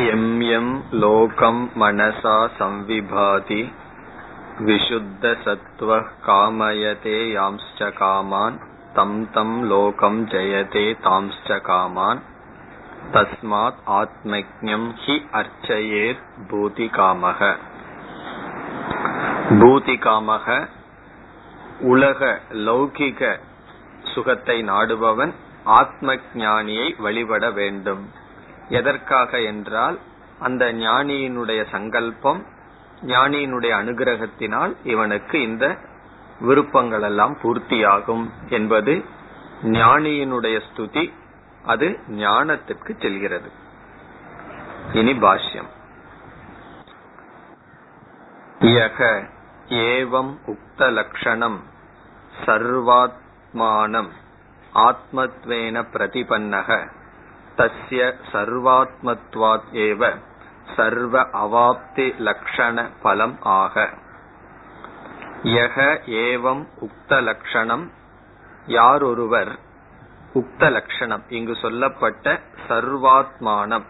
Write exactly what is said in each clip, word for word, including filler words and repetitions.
யம் யம் லோகம் மனசா சம்விபாதி விஷுத்த சத்வ காமயதே யாம்ஸ்ச காமான் தம் தம் லோகம் ஜெயதே தாம்ஸ்ச காமான் தஸ்மாத் ஆத்மக்ஞம் ஹி அர்ச்சயேத் பூதி காமக. பூதி காமக உலக லௌகிக சுகத்தை நாடுபவன் ஆத்ம ஞானியை வழிபட வேண்டும். எதற்காக என்றால் அந்த ஞானியினுடைய சங்கல்பம், ஞானியினுடைய அனுகிரகத்தினால் இவனுக்கு இந்த விருப்பங்கள் எல்லாம் பூர்த்தியாகும் என்பது ஞானியினுடைய ஸ்துதி. அது ஞானத்திற்கு செல்கிறது. இனி பாஷ்யம். யக ஏவம் உக்த லக்ஷணம் சர்வாத்மானம் ஆத்மத்வேன பிரதிபன்னக தஸ்ய சர்வாத்மத்வாத் ஏவ சர்வ அவாப்தி லக்ஷண பலம் ஆக. யக ஏவம் உக்த லக்ஷணம், யார் ஒருவர் உக்த லக்ஷணம் இங்கு சொல்லப்பட்ட சர்வாத்மானம்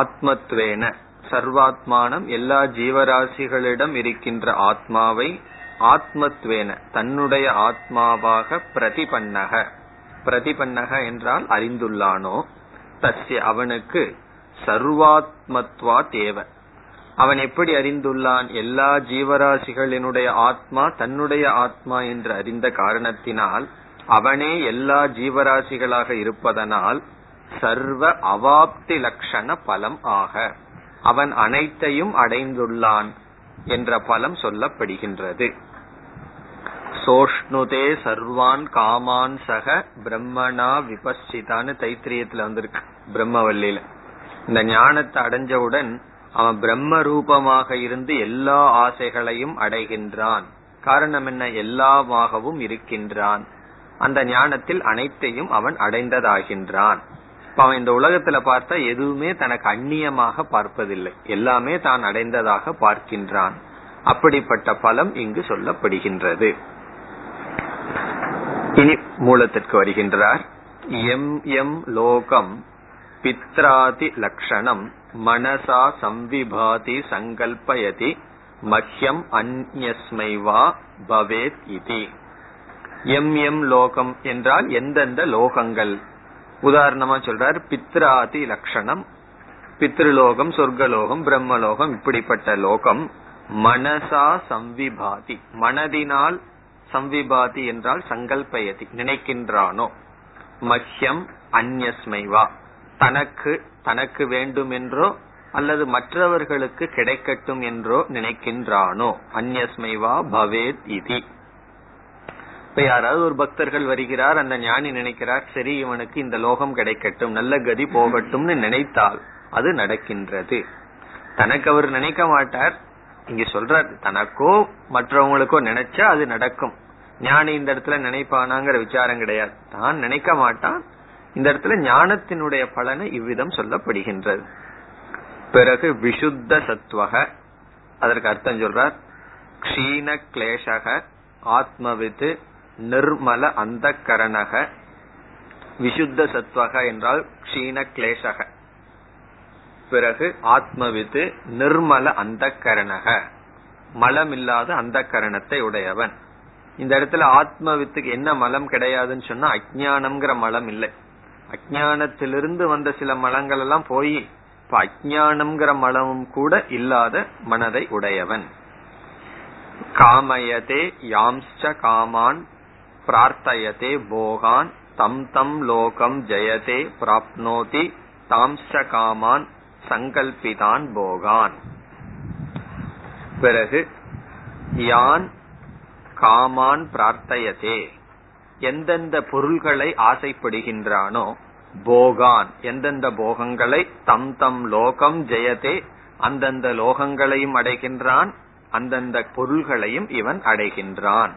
ஆத்மத்வேன, சர்வாத்மானம் எல்லா ஜீவராசிகளிடம் இருக்கின்ற ஆத்மாவை ஆத்மத்வேன தன்னுடைய ஆத்மாவாக பிரதிபன்னக, பிரதிபன்னக என்றால் அறிந்துள்ளானோ, தஸ்ய அவனுக்கு சர்வாத்மத்வா தேவ, அவன் எப்படி அறிந்துள்ளான், எல்லா ஜீவராசிகளினுடைய ஆத்மா தன்னுடைய ஆத்மா என்று அறிந்த காரணத்தினால், அவனே எல்லா ஜீவராசிகளாக இருப்பதனால் சர்வ அவாப்தி லட்சண பலம் ஆக அவன் அனைத்தையும் அடைந்துள்ளான் என்ற பலம் சொல்லப்படுகின்றது. சோஷ்ணுதே சர்வான் காமான் சக பிரம்மனா விபஸ்சிதான்னு தைத்திரியத்துல வந்திருக்கு. பிரம்மவல்லியில இந்த ஞானத்தை அடைஞ்சவுடன் அவன் பிரம்ம ரூபமாக இருந்து எல்லா ஆசைகளையும் அடைகின்றான். காரணம் என்ன, எல்லாமாகவும் இருக்கின்றான். அந்த ஞானத்தில் அனைத்தையும் அவன் அடைந்ததாகின்றான். அவன் இந்த உலகத்துல பார்த்தா எதுவுமே தனக்கு அந்நியமாக பார்ப்பதில்லை, எல்லாமே தான் அடைந்ததாக பார்க்கின்றான். அப்படிப்பட்ட பலம் இங்கு சொல்லப்படுகின்றது. இனி மூலத்திற்கு வருகின்றார். எம் எம் லோகம் பித்ராதி லக்ஷணம் மனசா சம்விபாதி சங்கல்பயதி மஹ்யம் அன்யஸ்மைவா பவேத் இதி. எம் எம் லோகம் என்றால் எந்தெந்த லோகங்கள். உதாரணமா சொல்றார் பித்ராதி லக்ஷணம், பித்ருலோகம், சொர்க்கலோகம், பிரம்மலோகம், இப்படிப்பட்ட லோகம். மனசா சம்விபாதி, மனதினால் சம்விபாதி என்றால் சங்கல்பயதி நினைக்கின்றானோ. மஹ்யம் அன்யஸ்மைவா, தனக்கு தனக்கு வேண்டும் என்றோ அல்லது மற்றவர்களுக்கு கிடைக்கட்டும் என்றோ நினைக்கின்றானோ. அன்யஸ்மைவா பவேத் இதி. இப்ப யாராவது ஒரு பக்தர்கள் வருகிறார், அந்த ஞானி நினைக்கிறார், சரி இவனுக்கு இந்த லோகம் கிடைக்கட்டும், நல்ல கதி போகட்டும்னு நினைத்தால் அது நடக்கின்றது. தனக்கு அவர் நினைக்க மாட்டார். இங்க சொல்றார் தனக்கோ மற்றவங்களுக்கோ நினைச்சா அது நடக்கும். ஞானி இந்த இடத்துல நினைப்பானாங்கிற விசாரம் கிடையாது. தான் நினைக்க மாட்டான். இந்த இடத்துல ஞானத்தினுடைய பலனை இவ்விதம் சொல்லப்படுகின்றது. பிறகு விசுத்த சத்வக, அதற்கு அர்த்தம் சொல்றார் க்ஷீண கிளேஷக ஆத்மவித்து நிர்மல அந்த கரணக. விசுத்த சத்வக என்றால் க்ஷீண கிளேஷக. பிறகு ஆத்மவித்து நிர்மல அந்த கரணக, மலம் இல்லாத அந்த கரணத்தை உடையவன். இந்த இடத்துல ஆத்மவித்துக்கு என்ன மலம் கிடையாதுன்னு சொன்னா அஜ்ஞானம்ங்கிற மலம் இல்லை. அஜ்ஞானத்திலிருந்து வந்த சில மலங்கள் எல்லாம் போய் இப்ப அஜ்ஞானம்ங்கிற மலமும் கூட இல்லாத மனதை உடையவன். காமயதே யாம்ஸ்ச காமான் பிரார்த்தயதே போகான் தம் தம் லோகம் ஜெயதே பிராப்னோதி தாம்ஸ்ச காமான் சங்கல்பிதான் போகான். பிறகு யான் காமான் பிரார்த்தயதே, எந்தெந்த பொருள்களை ஆசைப்படுகின்றானோ, போகான் எந்தெந்த போகங்களை, தம் தம் லோகம் ஜெயதே அந்தந்த லோகங்களையும் அடைகின்றான், அந்தந்த பொருள்களையும் இவன் அடைகின்றான்.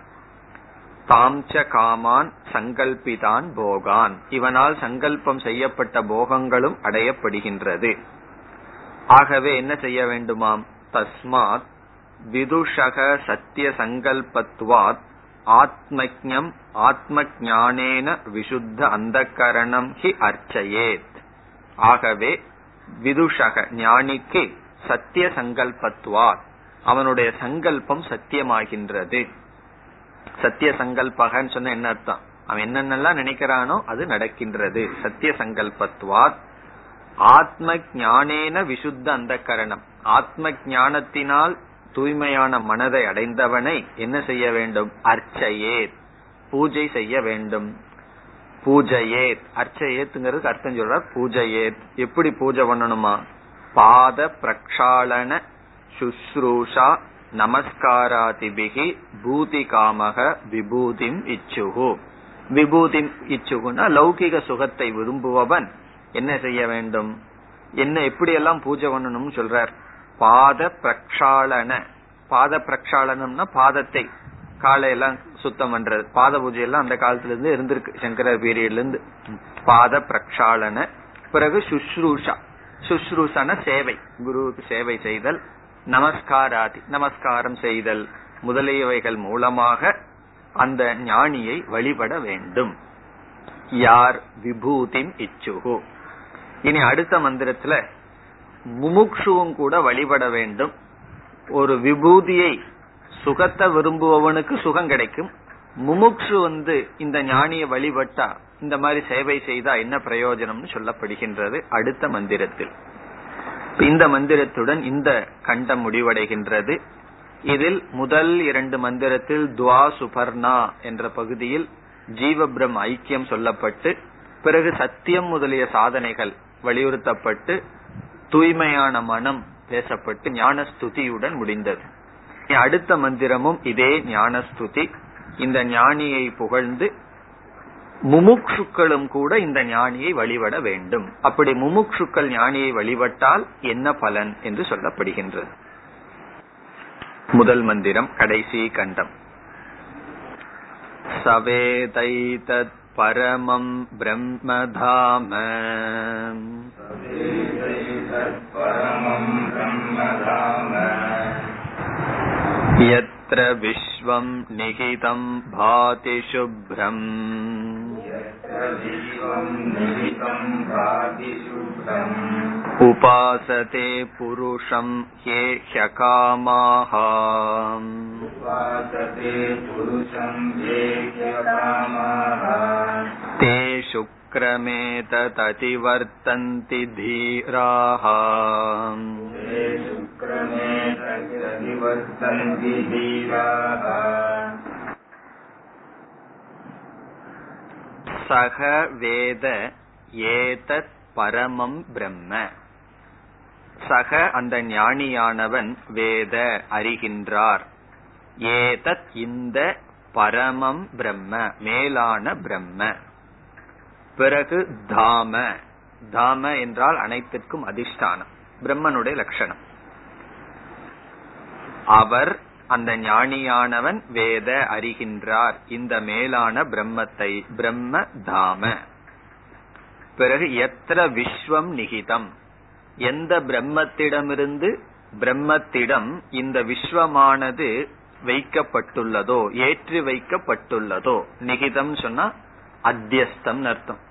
தாம்ச காமான் சங்கல்பிதான் போகான், இவனால் சங்கல்பம் செய்யப்பட்ட போகங்களும் அடையப்படுகின்றது. ஆகவே என்ன செய்ய வேண்டுமாம், தஸ்மாத் விதுஷக சத்திய சங்கல்பத்வாத் ஆத்மக்ஞம் ஆத்ம ஞானேன விசுத்த அந்த கரணம் ஹி அர்ச்சயேத். ஆகவே விதுஷக ஞானிக்கு சத்திய சங்கல்பத்துவார், அவனுடைய சங்கல்பம் சத்தியமாகின்றது. சத்திய சங்கல்பகன்னு சொன்ன என்ன அர்த்தம்? அவன் என்னென்னலாம் நினைக்கிறானோ அது நடக்கின்றது. சத்திய சங்கல்பத்துவார் ஆத்ம ஞானேன விசுத்த அந்த கரணம், ஆத்ம ஞானத்தினால் தூய்மையான மனதை அடைந்தவனை என்ன செய்ய வேண்டும்? அர்ச்சையேத், பூஜை செய்ய வேண்டும். பூஜையேத், அர்ச்சையேத்ங்கிறதுக்கு அர்த்தம் சொல்றார் பூஜையேத். எப்படி பூஜை பண்ணணுமா? பாத பிரக்ஷாளன சுஸ்ரூஷா நமஸ்காராதிபிகி பூதி காமக விபூதிம் இச்சுகு. விபூதிம் இச்சுகுனா லௌகிக சுகத்தை விரும்புபவன் என்ன செய்ய வேண்டும்? என்ன எப்படி எல்லாம் பூஜை பண்ணணும் சொல்றார். பாத பிரக்ஷாளன, பாத பிரக்ஷாளனம்னா பாதத்தை காலையெல்லாம் சுத்தம் பண்றது. பாத பூஜை எல்லாம் அந்த காலத்துல இருந்து இருந்திருக்கு, சங்கர பீரியட்ல இருந்து. பாத பிரக்ஷாளன, பிறகு சுஷ்ரூஷா, சுஷ்ரூஷன சேவை, குருவுக்கு சேவை செய்தல், நமஸ்காராதி நமஸ்காரம் செய்தல் முதலியவைகள் மூலமாக அந்த ஞானியை வழிபட வேண்டும். யார்? விபூதிம் இச்சுகு. இனி அடுத்த மந்திரத்துல முமுக்ஷுவும் கூட வழிபட வேண்டும். ஒரு விபூதியை சுகத்தை விரும்புபவனுக்கு சுகம் கிடைக்கும். முமுக்ஷு வந்து இந்த ஞானியை வழிபட்டா, இந்த மாதிரி சேவை செய்தா என்ன பிரயோஜனம்னு சொல்லப்படுகின்றது அடுத்த மந்திரத்தில். இந்த மந்திரத்துடன் இந்த கண்டம் முடிவடைகின்றது. இதில் முதல் இரண்டு மந்திரத்தில் துவா சுபர்ணா என்ற பகுதியில் ஜீவ பிரம்ம ஐக்கியம் சொல்லப்பட்டு, பிறகு சத்தியம் முதலிய சாதனைகள் வலியுறுத்தப்பட்டு, தூய்மையான மனம் பேசப்பட்டு ஞானஸ்துதியுடன் முடிந்தது. அடுத்த மந்திரமும் இதே ஞானஸ்துதி. இந்த ஞானியை புகழ்ந்து முமுக்ஷுக்களும் கூட இந்த ஞானியை வழிபட வேண்டும். அப்படி முமுக்ஷுக்கள் ஞானியை வழிபட்டால் என்ன பலன் என்று சொல்லப்படுகின்றது. முதல் மந்திரம், கடைசி கண்டம். சவேதைதத் பரமம் பிரம்மதாம யத்ர விஸ்வம் நிகிதம் பாதி சுப்ரம் உபாசதே புருஷம் ஹே ஹ்யகாமாஹ. தே சுக்ரமேததிவர்த்தந்தி தீராஹ. சக வேத ஏதத் பரமம் பிரம்ம. சக அந்த ஞானியானவன், வேத அறிகின்றார், ஏதத் இந்த பரமம் பிரம்ம மேலான பிரம்ம. பிறகு தாம, தாம என்றால் அனைத்திற்கும் அதிஷ்டானம், பிரம்மனுடைய லட்சணம். அவர் அந்த ஞானியானவன் வேத அறிகின்றார் இந்த மேலான பிரம்மத்தை, பிரம்ம தாம. பிறகு எத்திர விஸ்வம் நிகிதம், எந்த பிரம்மத்திடமிருந்து, பிரம்மத்திடம் இந்த விஸ்வமானது வைக்கப்பட்டுள்ளதோ, ஏற்றி வைக்கப்பட்டுள்ளதோ. நிகிதம் சொன்னா அத்தியஸ்தம் அர்த்தம்.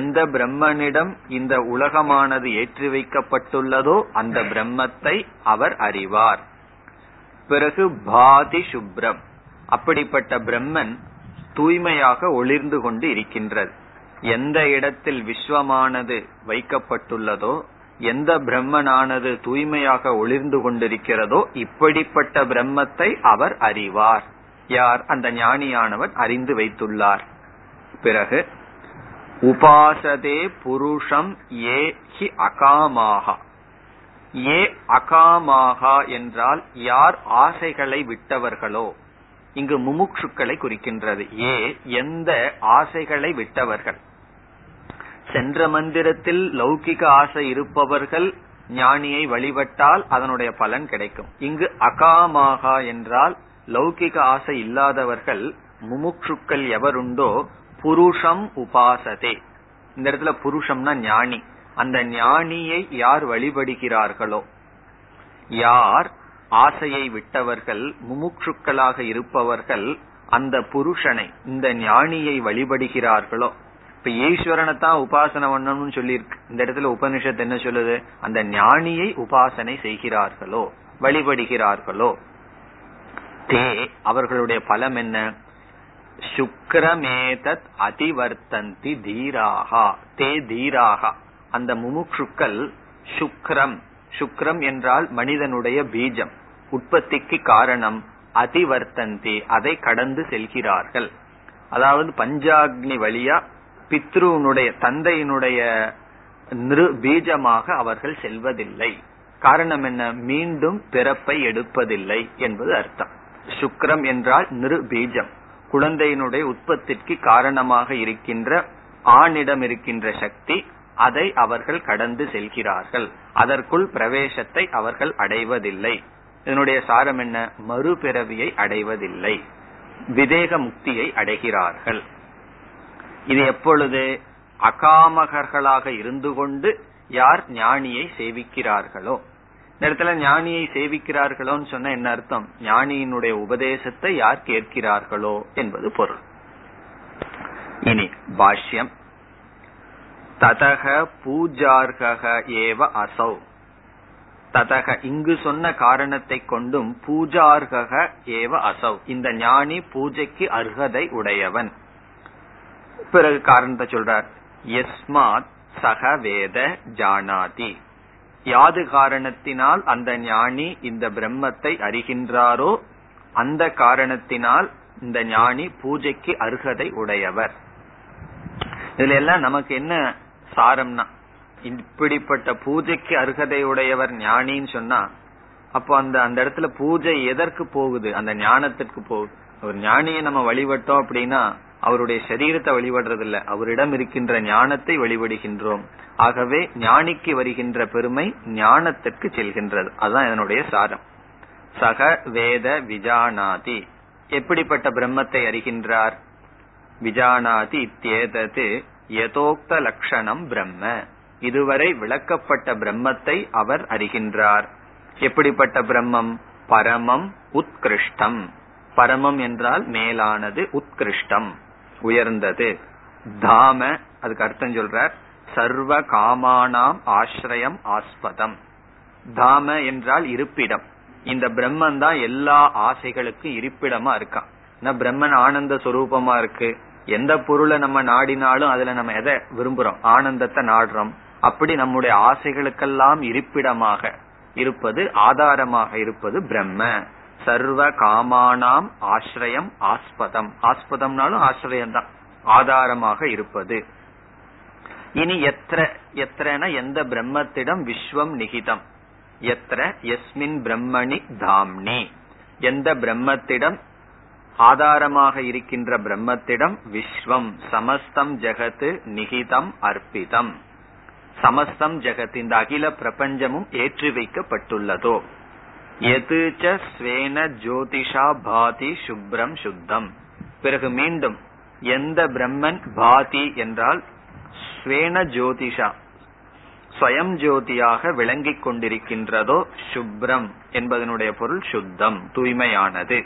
எந்த பிரம்மனிடம் இந்த உலகமானது ஏற்றி வைக்கப்பட்டுள்ளதோ அந்த பிரம்மத்தை அவர் அறிவார். பிறகு பாதி சுப்ரம், அப்படிப்பட்ட பிரம்மன் தூய்மையாக ஒளிர்ந்து கொண்டு இருக்கின்றது. எந்த இடத்தில் விஸ்வமானது வைக்கப்பட்டுள்ளதோ, எந்த பிரம்மனானது தூய்மையாக ஒளிர்ந்து கொண்டிருக்கிறதோ, இப்படிப்பட்ட பிரம்மத்தை அவர் அறிவார். யார்? அந்த ஞானியானவன் அறிந்து வைத்துள்ளார். பிறகு உபாசதே புருஷம் ஏ ஹி அகாமாஹா. ஏ அகாமாகா என்றால் யார் ஆசைகளை விட்டவர்களோ, இங்கு முமுக்ஷுக்களை குறிக்கின்றது. ஏ எந்த ஆசைகளை விட்டவர்கள்? சென்ற மந்திரத்தில் லௌகிக ஆசை இருப்பவர்கள் ஞானியை வழிபட்டால் அதனுடைய பலன் கிடைக்கும். இங்கு அகாமாகா என்றால் லௌகிக ஆசை இல்லாதவர்கள், முமுக்ஷுக்கள் எவருண்டோ. புருஷம் உபாசதே, இந்த இடத்துல புருஷம்னா ஞானி. அந்த ஞானியை யார் வழிபடுகிறார்களோ, யார் ஆசையை விட்டவர்கள், முமுட்சுக்களாக இருப்பவர்கள் அந்த புருஷனை, இந்த ஞானியை வழிபடுகிறார்களோ, இப்ப ஈஸ்வரனை தான் உபாசனை பண்ணணும்னு சொல்லி இருக்கு. இந்த இடத்துல உபனிஷத் என்ன சொல்லுது? அந்த ஞானியை உபாசனை செய்கிறார்களோ வழிபடுகிறார்களோ தே அவர்களுடைய பலம் என்ன? சுக்ரமேதத் அதிவர்த்தந்தி தீராகா தே தீராகா. அந்த முமுட்சுக்கள் சுக்ரம், சுக்ரம் என்றால் மனிதனுடைய பீஜம், உற்பத்திக்கு காரணம், அதிவர்த்தந்தி அதை கடந்து செல்கிறார்கள். அதாவது பஞ்சாக்னி வழியா பித்ருனுடைய தந்தையினுடைய நிரு பீஜமாக அவர்கள் செல்வதில்லை. காரணம் என்ன? மீண்டும் பிறப்பை எடுப்பதில்லை என்பது அர்த்தம். சுக்ரம் என்றால் நிரு பீஜம், குழந்தையினுடைய உற்பத்திக்கு காரணமாக இருக்கின்ற ஆணிடம் இருக்கின்ற சக்தி, அதை அவர்கள் கடந்து செல்கிறார்கள். அதற்குள் பிரவேசத்தை அவர்கள் அடைவதில்லை. இதனுடைய சாரம் என்ன? மறுபிறவியை அடைவதில்லை, விதேக முக்தியை அடைகிறார்கள். இது எப்பொழுது? அகாமகர்களாக இருந்து கொண்டு யார் ஞானியை சேவிக்கிறார்களோ. இந்த இடத்துல ஞானியை சேவிக்கிறார்களோன்னு சொன்ன என்ன அர்த்தம்? ஞானியினுடைய உபதேசத்தை யார் கேட்கிறார்களோ என்பது பொருள். இனி பாஷ்யம் ததக பூஜார்கக ஏவ அசௌ ததக இங்கு சொன்ன காரணத்தை கொண்டும் பூஜார்கக ஏவ அசௌ இந்த ஞானி பூஜைக்கு அர்ஹதை உடையவன். பிறகு காரணத்தை சொல்றார். யஸ்மாத் சக வேத ஜானாதி யாது காரணத்தினால் அந்த ஞானி இந்த பிரம்மத்தை அறிகின்றாரோ அந்த காரணத்தினால் இந்த ஞானி பூஜைக்கு அர்ஹதை உடையவர். இதுல எல்லாம் நமக்கு என்ன சாரம்னா, இப்படிப்பட்ட பூஜைக்கு அர்ஹதை உடையவர் ஞானின்னு சொன்னா அப்போ அந்த அந்த இடத்துல பூஜை எதற்கு போகுது? அந்த ஞானத்திற்கு போகுது. ஒரு ஞானியை நம்ம வழிபட்டோம் அப்படின்னா அவருடைய சரீரத்தை வழிபடுறது இல்ல, அவரிடம் இருக்கின்ற ஞானத்தை வழிபடுகின்றோம். ஆகவே ஞானிக்கு வருகின்ற பெருமை ஞானத்திற்கு செல்கின்றது. அதுதான் இதனுடைய சாரம். சக வேத விஜானாதி எப்படிப்பட்ட பிரம்மத்தை அறிகின்றார்? விஜானாதி இத்யேதது யதோக்த லட்சணம் பிரம்ம இதுவரை விளக்கப்பட்ட பிரம்மத்தை அவர் அறிகின்றார். எப்படிப்பட்ட பிரம்மம்? பரமம் உத்கிருஷ்டம். பரமம் என்றால் மேலானது, உத்கிருஷ்டம் உயர்ந்தது. தாம அதுக்கு அர்த்தம் சொல்றார் சர்வ காமானாம் ஆஸ்ரயம் ஆஸ்பதம். தாம என்றால் இருப்பிடம். இந்த பிரம்மன் தான் எல்லா ஆசைகளுக்கும் இருப்பிடமா இருக்கான். பிரம்மன் ஆனந்த சொரூபமா இருக்கு. எந்த பொருளை நம்ம நாடினாலும் அதுல நம்ம எதை விரும்புறோம்? ஆனந்தத்தை நாடுறோம். அப்படி நம்முடைய ஆசைகளுக்கெல்லாம் இருப்பிடமாக இருப்பது, ஆதாரமாக இருப்பது பிரம்ம. சர்வ காமானாம் ஆஸ்ரயம் ஆஸ்பதம். ஆஸ்பதம்னாலும் ஆஸ்ரயம்தான், ஆதாரமாக இருப்பது. இனி எத்திர எத்திரன எந்த பிரம்மத்திடம் விஸ்வம் நிகிதம். எத்திர எஸ்மின் பிரம்மணி தாம்னி எந்த பிரம்மத்திடம் ஆதாரமாக இருக்கின்ற பிரம்மத்திடம் விஸ்வம் சமஸ்தம் ஜெகத்து நிகிதம் அர்ப்பிதம். சமஸ்தம் ஜெகத் இந்த அகில பிரபஞ்சமும் ஏற்றி வைக்கப்பட்டுள்ளதோ. எது ச ஸ்வேன ஜோதிஷா பாதி சுப்ரம் சுத்தம். பிறகு மீண்டும் எந்த பிரம்மன் பாதி என்றால் ஸ்வேன ஜோதிஷா ஸ்வயம் ஜோதியாக விளங்கிக் கொண்டிருக்கின்றதோ. சுப்ரம் என்பதனுடைய பொருள் சுத்தம், தூய்மையானது.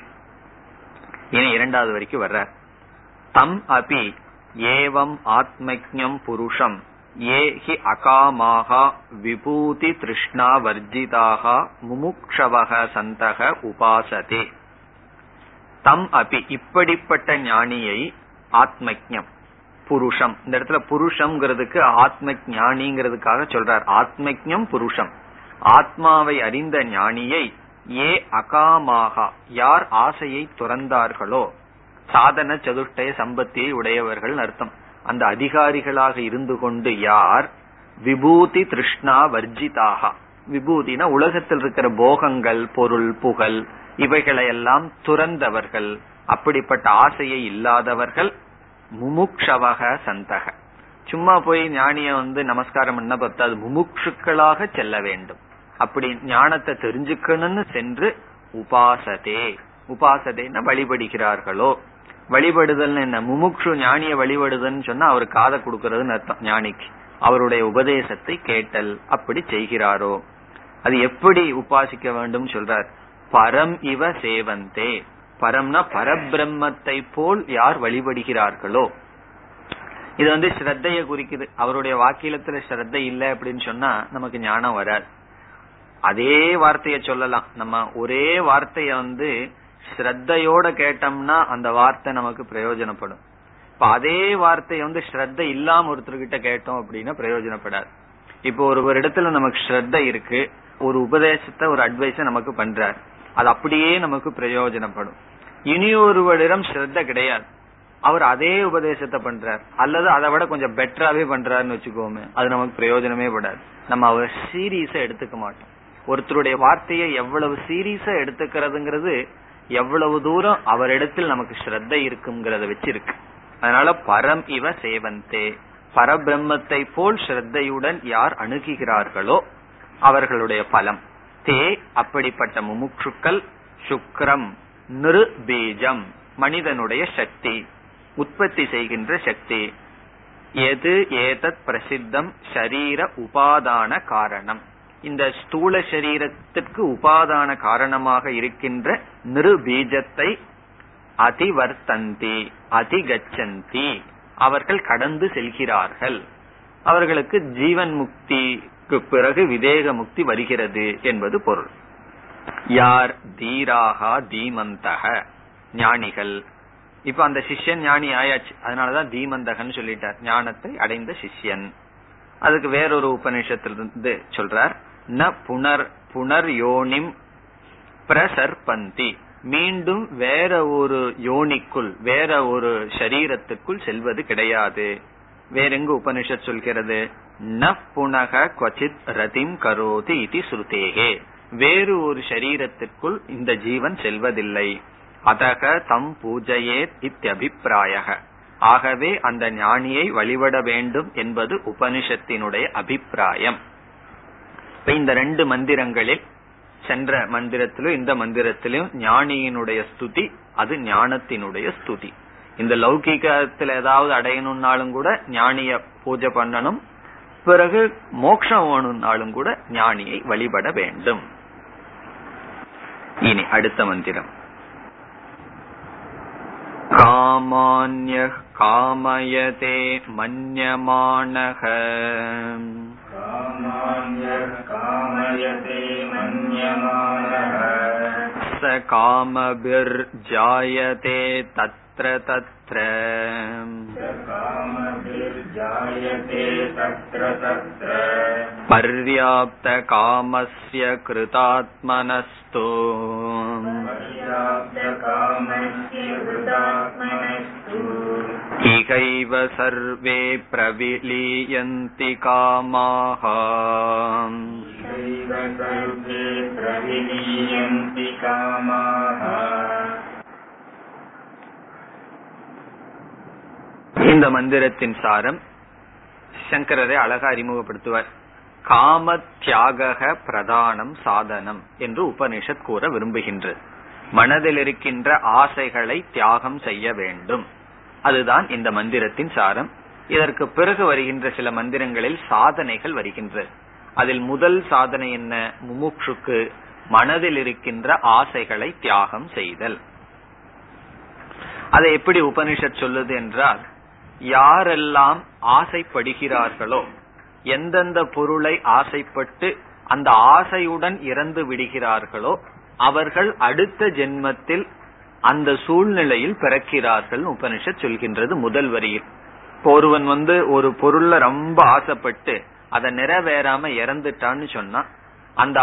இனி இரண்டாவது வரைக்கும் வர்ற தம் அபி ஏவம் ஆத்மக்ஞம் புருஷம் ஏஹி அகாமாக விபூதி திருஷ்ணா வர்ஜிதாக முமுக்ஷவக சந்தக உபாசதே. தம் அபி இப்படிப்பட்ட ஞானியை ஆத்மக்ஞம் புருஷம். இந்த இடத்துல புருஷம்ங்கிறதுக்கு ஆத்ம ஞானிங்கிறதுக்காக சொல்றார். ஆத்மக்ஞம் புருஷம் ஆத்மாவை அறிந்த ஞானியை ஏ அகாமாக யார் ஆசையை துறந்தார்களோ. சாதன சதுஷ்டய சம்பத்தியை உடையவர்கள் அர்த்தம். அந்த அதிகாரிகளாக இருந்து கொண்டு யார் விபூதி திருஷ்ணா வர்ஜிதாக விபூதினா உலகத்தில் இருக்கிற போகங்கள், பொருள், புகழ் இவைகளையெல்லாம் துறந்தவர்கள், அப்படிப்பட்ட ஆசையை இல்லாதவர்கள். முமுக்ஷவக சந்தக சும்மா போய் ஞானிய வந்து நமஸ்காரம் பண்ண பத்தாது, முமுக்ஷுக்களாக செல்ல வேண்டும். அப்படி ஞானத்தை தெரிஞ்சுக்கணும்னு சென்று உபாசதே உபாசதேன்னு வழிபடுகிறார்களோ. வழிபடுதல் என்ன? முமுக்ஷு ஞானிய வழிபடுதல்னு சொன்னா அவர் காதை கொடுக்கறதுன்னு அர்த்தம். ஞானிக்கு அவருடைய உபதேசத்தை கேட்டல் அப்படி செய்கிறாரோ. அது எப்படி உபாசிக்க வேண்டும் சொல்றார். பரம் இவ சேவந்தே பரம்னா பரபிரம்மத்தை போல் யார் வழிபடுகிறார்களோ. இது வந்து ஸ்ரத்தைய குறிக்குது. அவருடைய வாக்கியத்துல ஸ்ரத்தை இல்லை அப்படின்னு சொன்னா நமக்கு ஞானம் வராது. அதே வார்த்தைய சொல்லலாம், நம்ம ஒரே வார்த்தைய வந்து ஸ்ரத்தையோட கேட்டோம்னா அந்த வார்த்தை நமக்கு பிரயோஜனப்படும். இப்ப அதே வார்த்தைய வந்து ஸ்ரத்தை இல்லாம ஒருத்தர்கிட்ட கேட்டோம் அப்படின்னா பிரயோஜனப்படாது. இப்போ ஒரு ஒரு இடத்துல நமக்கு ஸ்ரத்தை இருக்கு, ஒரு உபதேசத்தை ஒரு அட்வைஸ நமக்கு பண்றாரு, அது அப்படியே நமக்கு பிரயோஜனப்படும். இனி ஒருவரிடம் ஸ்ரத்த கிடையாது, அவர் அதே உபதேசத்தை பண்றார் அல்லது அதை விட கொஞ்சம் பெட்டராவே பண்றாருன்னு வச்சுக்கோமே, அது நமக்கு பிரயோஜனமே படாது. நம்ம அவர் சீரியஸா எடுத்துக்க மாட்டோம். ஒருத்தருடைய வார்த்தையை எவ்வளவு சீரியஸா எடுத்துக்கிறதுங்கிறது எவ்வளவு தூரம் அவர் இடத்தில் நமக்கு ஸ்ரத்த இருக்குங்கிறத வச்சிருக்கு. அதனால பரம் இவ சேவந்தே, பரபிரம்மத்தை போல் ஸ்ரத்தையுடன் யார் அணுகுகிறார்களோ அவர்களுடைய பலம். தே அப்படிப்பட்ட முமுட்சுக்கள், சுக்ரம் நிருபீஜம் மனிதனுடைய சக்தி, உற்பத்தி செய்கின்ற சக்தி. எது ஏதத் பிரசித்தம் ஷரீர உபாதான காரணம், இந்த ஸ்தூல சரீரத்திற்கு உபாதான காரணமாக இருக்கின்ற நிருபீஜத்தை அதிவர்த்தந்தி அதிகச்சந்தி அவர்கள் கடந்து செல்கிறார்கள், அவர்களுக்கு ஜீவன் முக்திக்கு பிறகு விதேக முக்தி வருகிறது என்பது பொருள். யார் தீராகா தீமந்தக ஞானிகள். இப்ப அந்த சிஷ்யன் ஞானி ஆயாச்சு, அதனாலதான் தீமந்தகன் சொல்லிட்டார், ஞானத்தை அடைந்த சிஷ்யன். அதுக்கு வேறொரு உபநிஷத்திலிருந்து சொல்றார், ந புனர் புனர் யோனிம் பிரசர்பந்தி, மீண்டும் வேற ஒரு யோனிக்குள் வேற ஒரு சரீரத்துக்குள் செல்வது கிடையாது. வேறெங்கு உபனிஷத் சொல்கிறது, ந புனக க்வசித் ரதிம் கரோதி இதி ஸ்ருதேஹே, வேறு ஒரு சரீரத்திற்குள் இந்த ஜீவன் செல்வதில்லை. அதக தம் பூஜையேத் இத்யபிப்ராயக, ஆகவே அந்த ஞானியை வழிபட வேண்டும் என்பது உபனிஷத்தினுடைய அபிப்பிராயம். இப்ப இந்த ரெண்டு மந்திரங்களில், சென்ற மந்திரத்திலும் இந்த மந்திரத்திலும் ஞானியினுடைய ஸ்துதி, அது ஞானத்தினுடைய ஸ்துதி. இந்த லௌகிகத்துல ஏதாவது அடையணும்னாலும் கூட ஞானிய பூஜை பண்ணணும், பிறகு மோட்சம் வேணும்னாலும் கூட ஞானியை வழிபட வேண்டும். இனி அடுத்த மந்திரம், காமான்யஹ் காமயதே மன்யமானஹ காமான்யஹ் காமயதே மன்யமானஹ ச காமபிர் ஜாயதே தத்ர தத்ர ச காமபிர் ஜாயதே தத்ர தத்ர பர்யாப்த காமஸ்ய கிருதாத்மனஸ்து பர்யாப்த காமஸ்ய கிருதாத்மனஸ்து இகைவ சர்வே பிரவிலீயந்தி காமாஹ இகைவ சர்வே பிரவிலீயந்தி காமாஹ. இந்த மந்திரத்தின் சாரம் சங்கரரை அழகா அறிமுகப்படுத்துவார். காம தியாக பிரதானம் சாதனம் என்று உபனிஷத் கூற விரும்புகின்றது. மனதில் இருக்கின்ற ஆசைகளை தியாகம் செய்ய வேண்டும், அதுதான் இந்த மந்திரத்தின் சாரம். இதற்கு பிறகு வருகின்ற சில மந்திரங்களில் சாதனைகள் வருகின்றது. அதில் முதல் சாதனை என்ன, முமுட்சுக்கு மனதில் இருக்கின்ற ஆசைகளை தியாகம் செய்தல். அதை எப்படி உபனிஷத் சொல்லுது என்றால், யாரெல்லாம் ஆசைப்படுகிறார்களோ, எந்தெந்த பொருளை ஆசைப்பட்டு அந்த ஆசையுடன் இறந்து விடுகிறார்களோ அவர்கள் அடுத்த ஜென்மத்தில் அந்த சூழ்நிலையில் பிறக்கிறார்கள் உபனிஷத் சொல்கின்றது முதல் வரியில். ஒருவன் வந்து ஒரு பொருள்ல ரொம்ப ஆசைப்பட்டு அதை நிறைவேறாம இறந்துட்டான்னு சொன்னா அந்த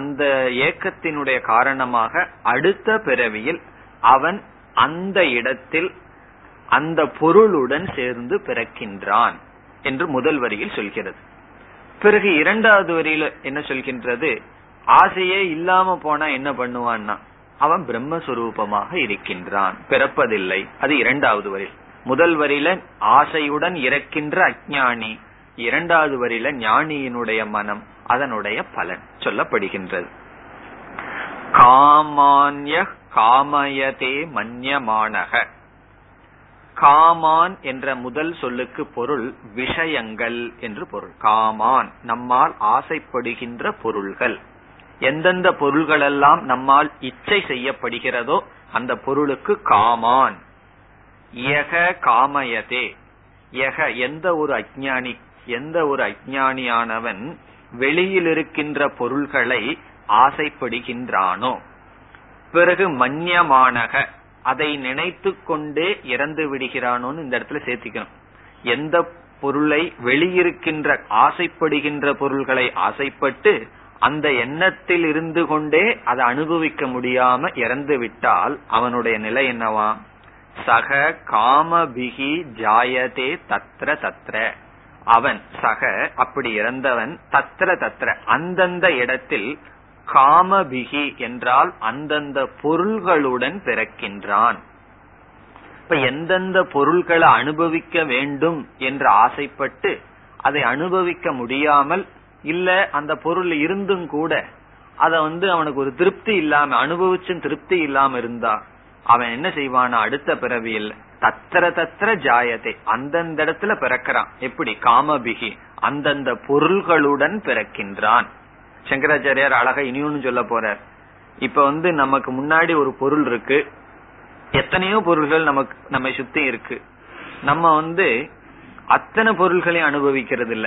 அந்த ஏக்கத்தினுடைய காரணமாக அடுத்த பிறவியில் அவன் அந்த இடத்தில் அந்த பொருளுடன் சேர்ந்து பிறக்கின்றான் என்று முதல் வரியில் சொல்கிறது. பிறகு இரண்டாவது வரியில என்ன சொல்கின்றது, ஆசையே இல்லாம போனா என்ன பண்ணுவான்னா அவன் பிரம்மஸ்வரூபமாக இருக்கின்றான், பிறப்பதில்லை. அது இரண்டாவது வரியில். முதல் வரியில ஆசையுடன் இறக்கின்ற அஞ்ஞானி, இரண்டாவது வரியில ஞானியினுடைய மனம், அதனுடைய பலன் சொல்லப்படுகின்றது. காமான்ய காமயதே மன்யமானக, காமான் என்ற முதல் சொல்லுக்கு பொருள் விஷயங்கள் என்று பொருள். காமான் நம்மால் ஆசைப்படுகின்ற பொருள்கள், எந்தெந்த பொருள்களெல்லாம் நம்மால் இச்சை செய்யப்படுகிறதோ அந்த பொருளுக்கு காமான். யக காமயதே, யக எந்த ஒரு அஜ்ஞானி எந்த ஒரு அஜ்ஞானியானவன் வெளியில் இருக்கின்ற பொருள்களை ஆசைப்படுகின்றானோ, பிறகு மன்யமானக அதை நினைத்து கொண்டே இறந்து விடுகிறானோன்னு இந்த இடத்துல சேர்த்திக்கணும். எந்த பொருளை வெளியிருக்கின்ற ஆசைப்படுகின்ற பொருள்களை ஆசைப்பட்டு அந்த எண்ணத்தில் இருந்து கொண்டே அதை அனுபவிக்க முடியாம இறந்து விட்டால் அவனுடைய நிலை என்னவா? சக காமபிகி ஜாயதே தத்ர தத்ர, அவன் சக அப்படி இறந்தவன் தத்ர தத்ர அந்தந்த இடத்தில், காமபிகி என்றால் அந்தந்த பொருள்களுடன் பிறக்கின்றான். இப்ப எந்தெந்த பொருள்களை அனுபவிக்க வேண்டும் என்று ஆசைப்பட்டு அதை அனுபவிக்க முடியாமல், இல்ல அந்த பொருள் இருந்தும் கூட அத வந்து அவனுக்கு ஒரு திருப்தி இல்லாம, அனுபவிச்சும் திருப்தி இல்லாம இருந்தா அவன் என்ன செய்வானா? அடுத்த பிறவியில் தத்திர தத்திர ஜாயத்தை அந்தந்த இடத்துல பிறக்கிறான். எப்படி? காமபிகி அந்தந்த பொருள்களுடன் பிறக்கின்றான். சங்கராச்சாரியார் அழகா இனியும் சொல்ல போறார். இப்ப வந்து நமக்கு முன்னாடி ஒரு பொருள் இருக்கு, எத்தனையோ பொருள்கள் நமக்கு நம்மை சுத்தி இருக்கு, நம்ம வந்து அத்தனை பொருள்களையும் அனுபவிக்கிறது இல்ல.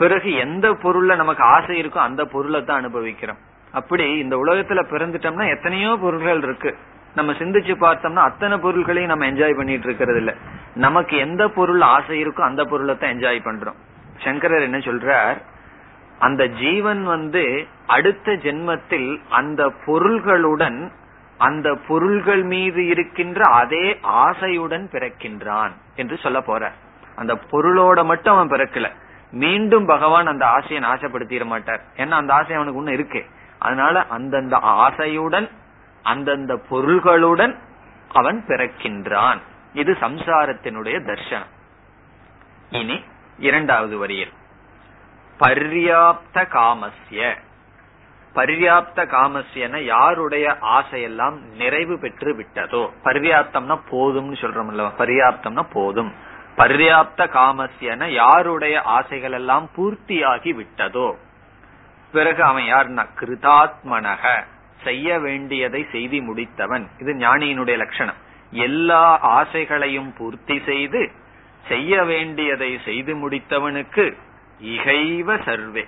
பிறகு எந்த பொருள்ல நமக்கு ஆசை இருக்கோ அந்த பொருளை தான் அனுபவிக்கிறோம். அப்படி இந்த உலகத்துல பிறந்துட்டோம்னா எத்தனையோ பொருள்கள் இருக்கு, நம்ம சிந்திச்சு பார்த்தோம்னா அத்தனை பொருள்களையும் நம்ம என்ஜாய் பண்ணிட்டு இருக்கிறது இல்ல. நமக்கு எந்த பொருள் ஆசை இருக்கோ அந்த பொருளை தான் என்ஜாய் பண்றோம். சங்கரர் என்ன சொல்றார்? அந்த ஜீவன் வந்து அடுத்த ஜென்மத்தில் அந்த பொருள்களுடன், அந்த பொருள்கள் மீது இருக்கின்ற அதே ஆசையுடன் பிறக்கின்றான் என்று சொல்ல போற. அந்த பொருளோட மட்டும் அவன் பிறக்கல, மீண்டும் பகவான் அந்த ஆசையை நாசப்படுத்திட மாட்டார். ஏன்னா அந்த ஆசை அவனுக்கு ஒண்ணு இருக்கு. அதனால அந்தந்த ஆசையுடன் அந்தந்த பொருள்களுடன் அவன் பிறக்கின்றான். இது சம்சாரத்தினுடைய தர்சனம். இனி இரண்டாவது வரியில் பர்யாப்த காமஸ்ய, பர்யாப்த காமஸ்யன யாருடைய ஆசையெல்லாம் நிறைவு பெற்று விட்டதோ, பர்யாப்தம்னா போதும்னு சொல்றோம்ல, பர்யாப்தம்னா போதும், பர்யாப்த காமஸ்யன யாருடைய ஆசைகள் எல்லாம் பூர்த்தியாகி விட்டதோ, பிறகு அவன் யாருன்னா கிருதாத்மனக செய்ய வேண்டியதை செய்தி முடித்தவன். இது ஞானியினுடைய லட்சணம். எல்லா ஆசைகளையும் பூர்த்தி செய்து செய்ய வேண்டியதை செய்து முடித்தவனுக்கு இகைவ சர்வே,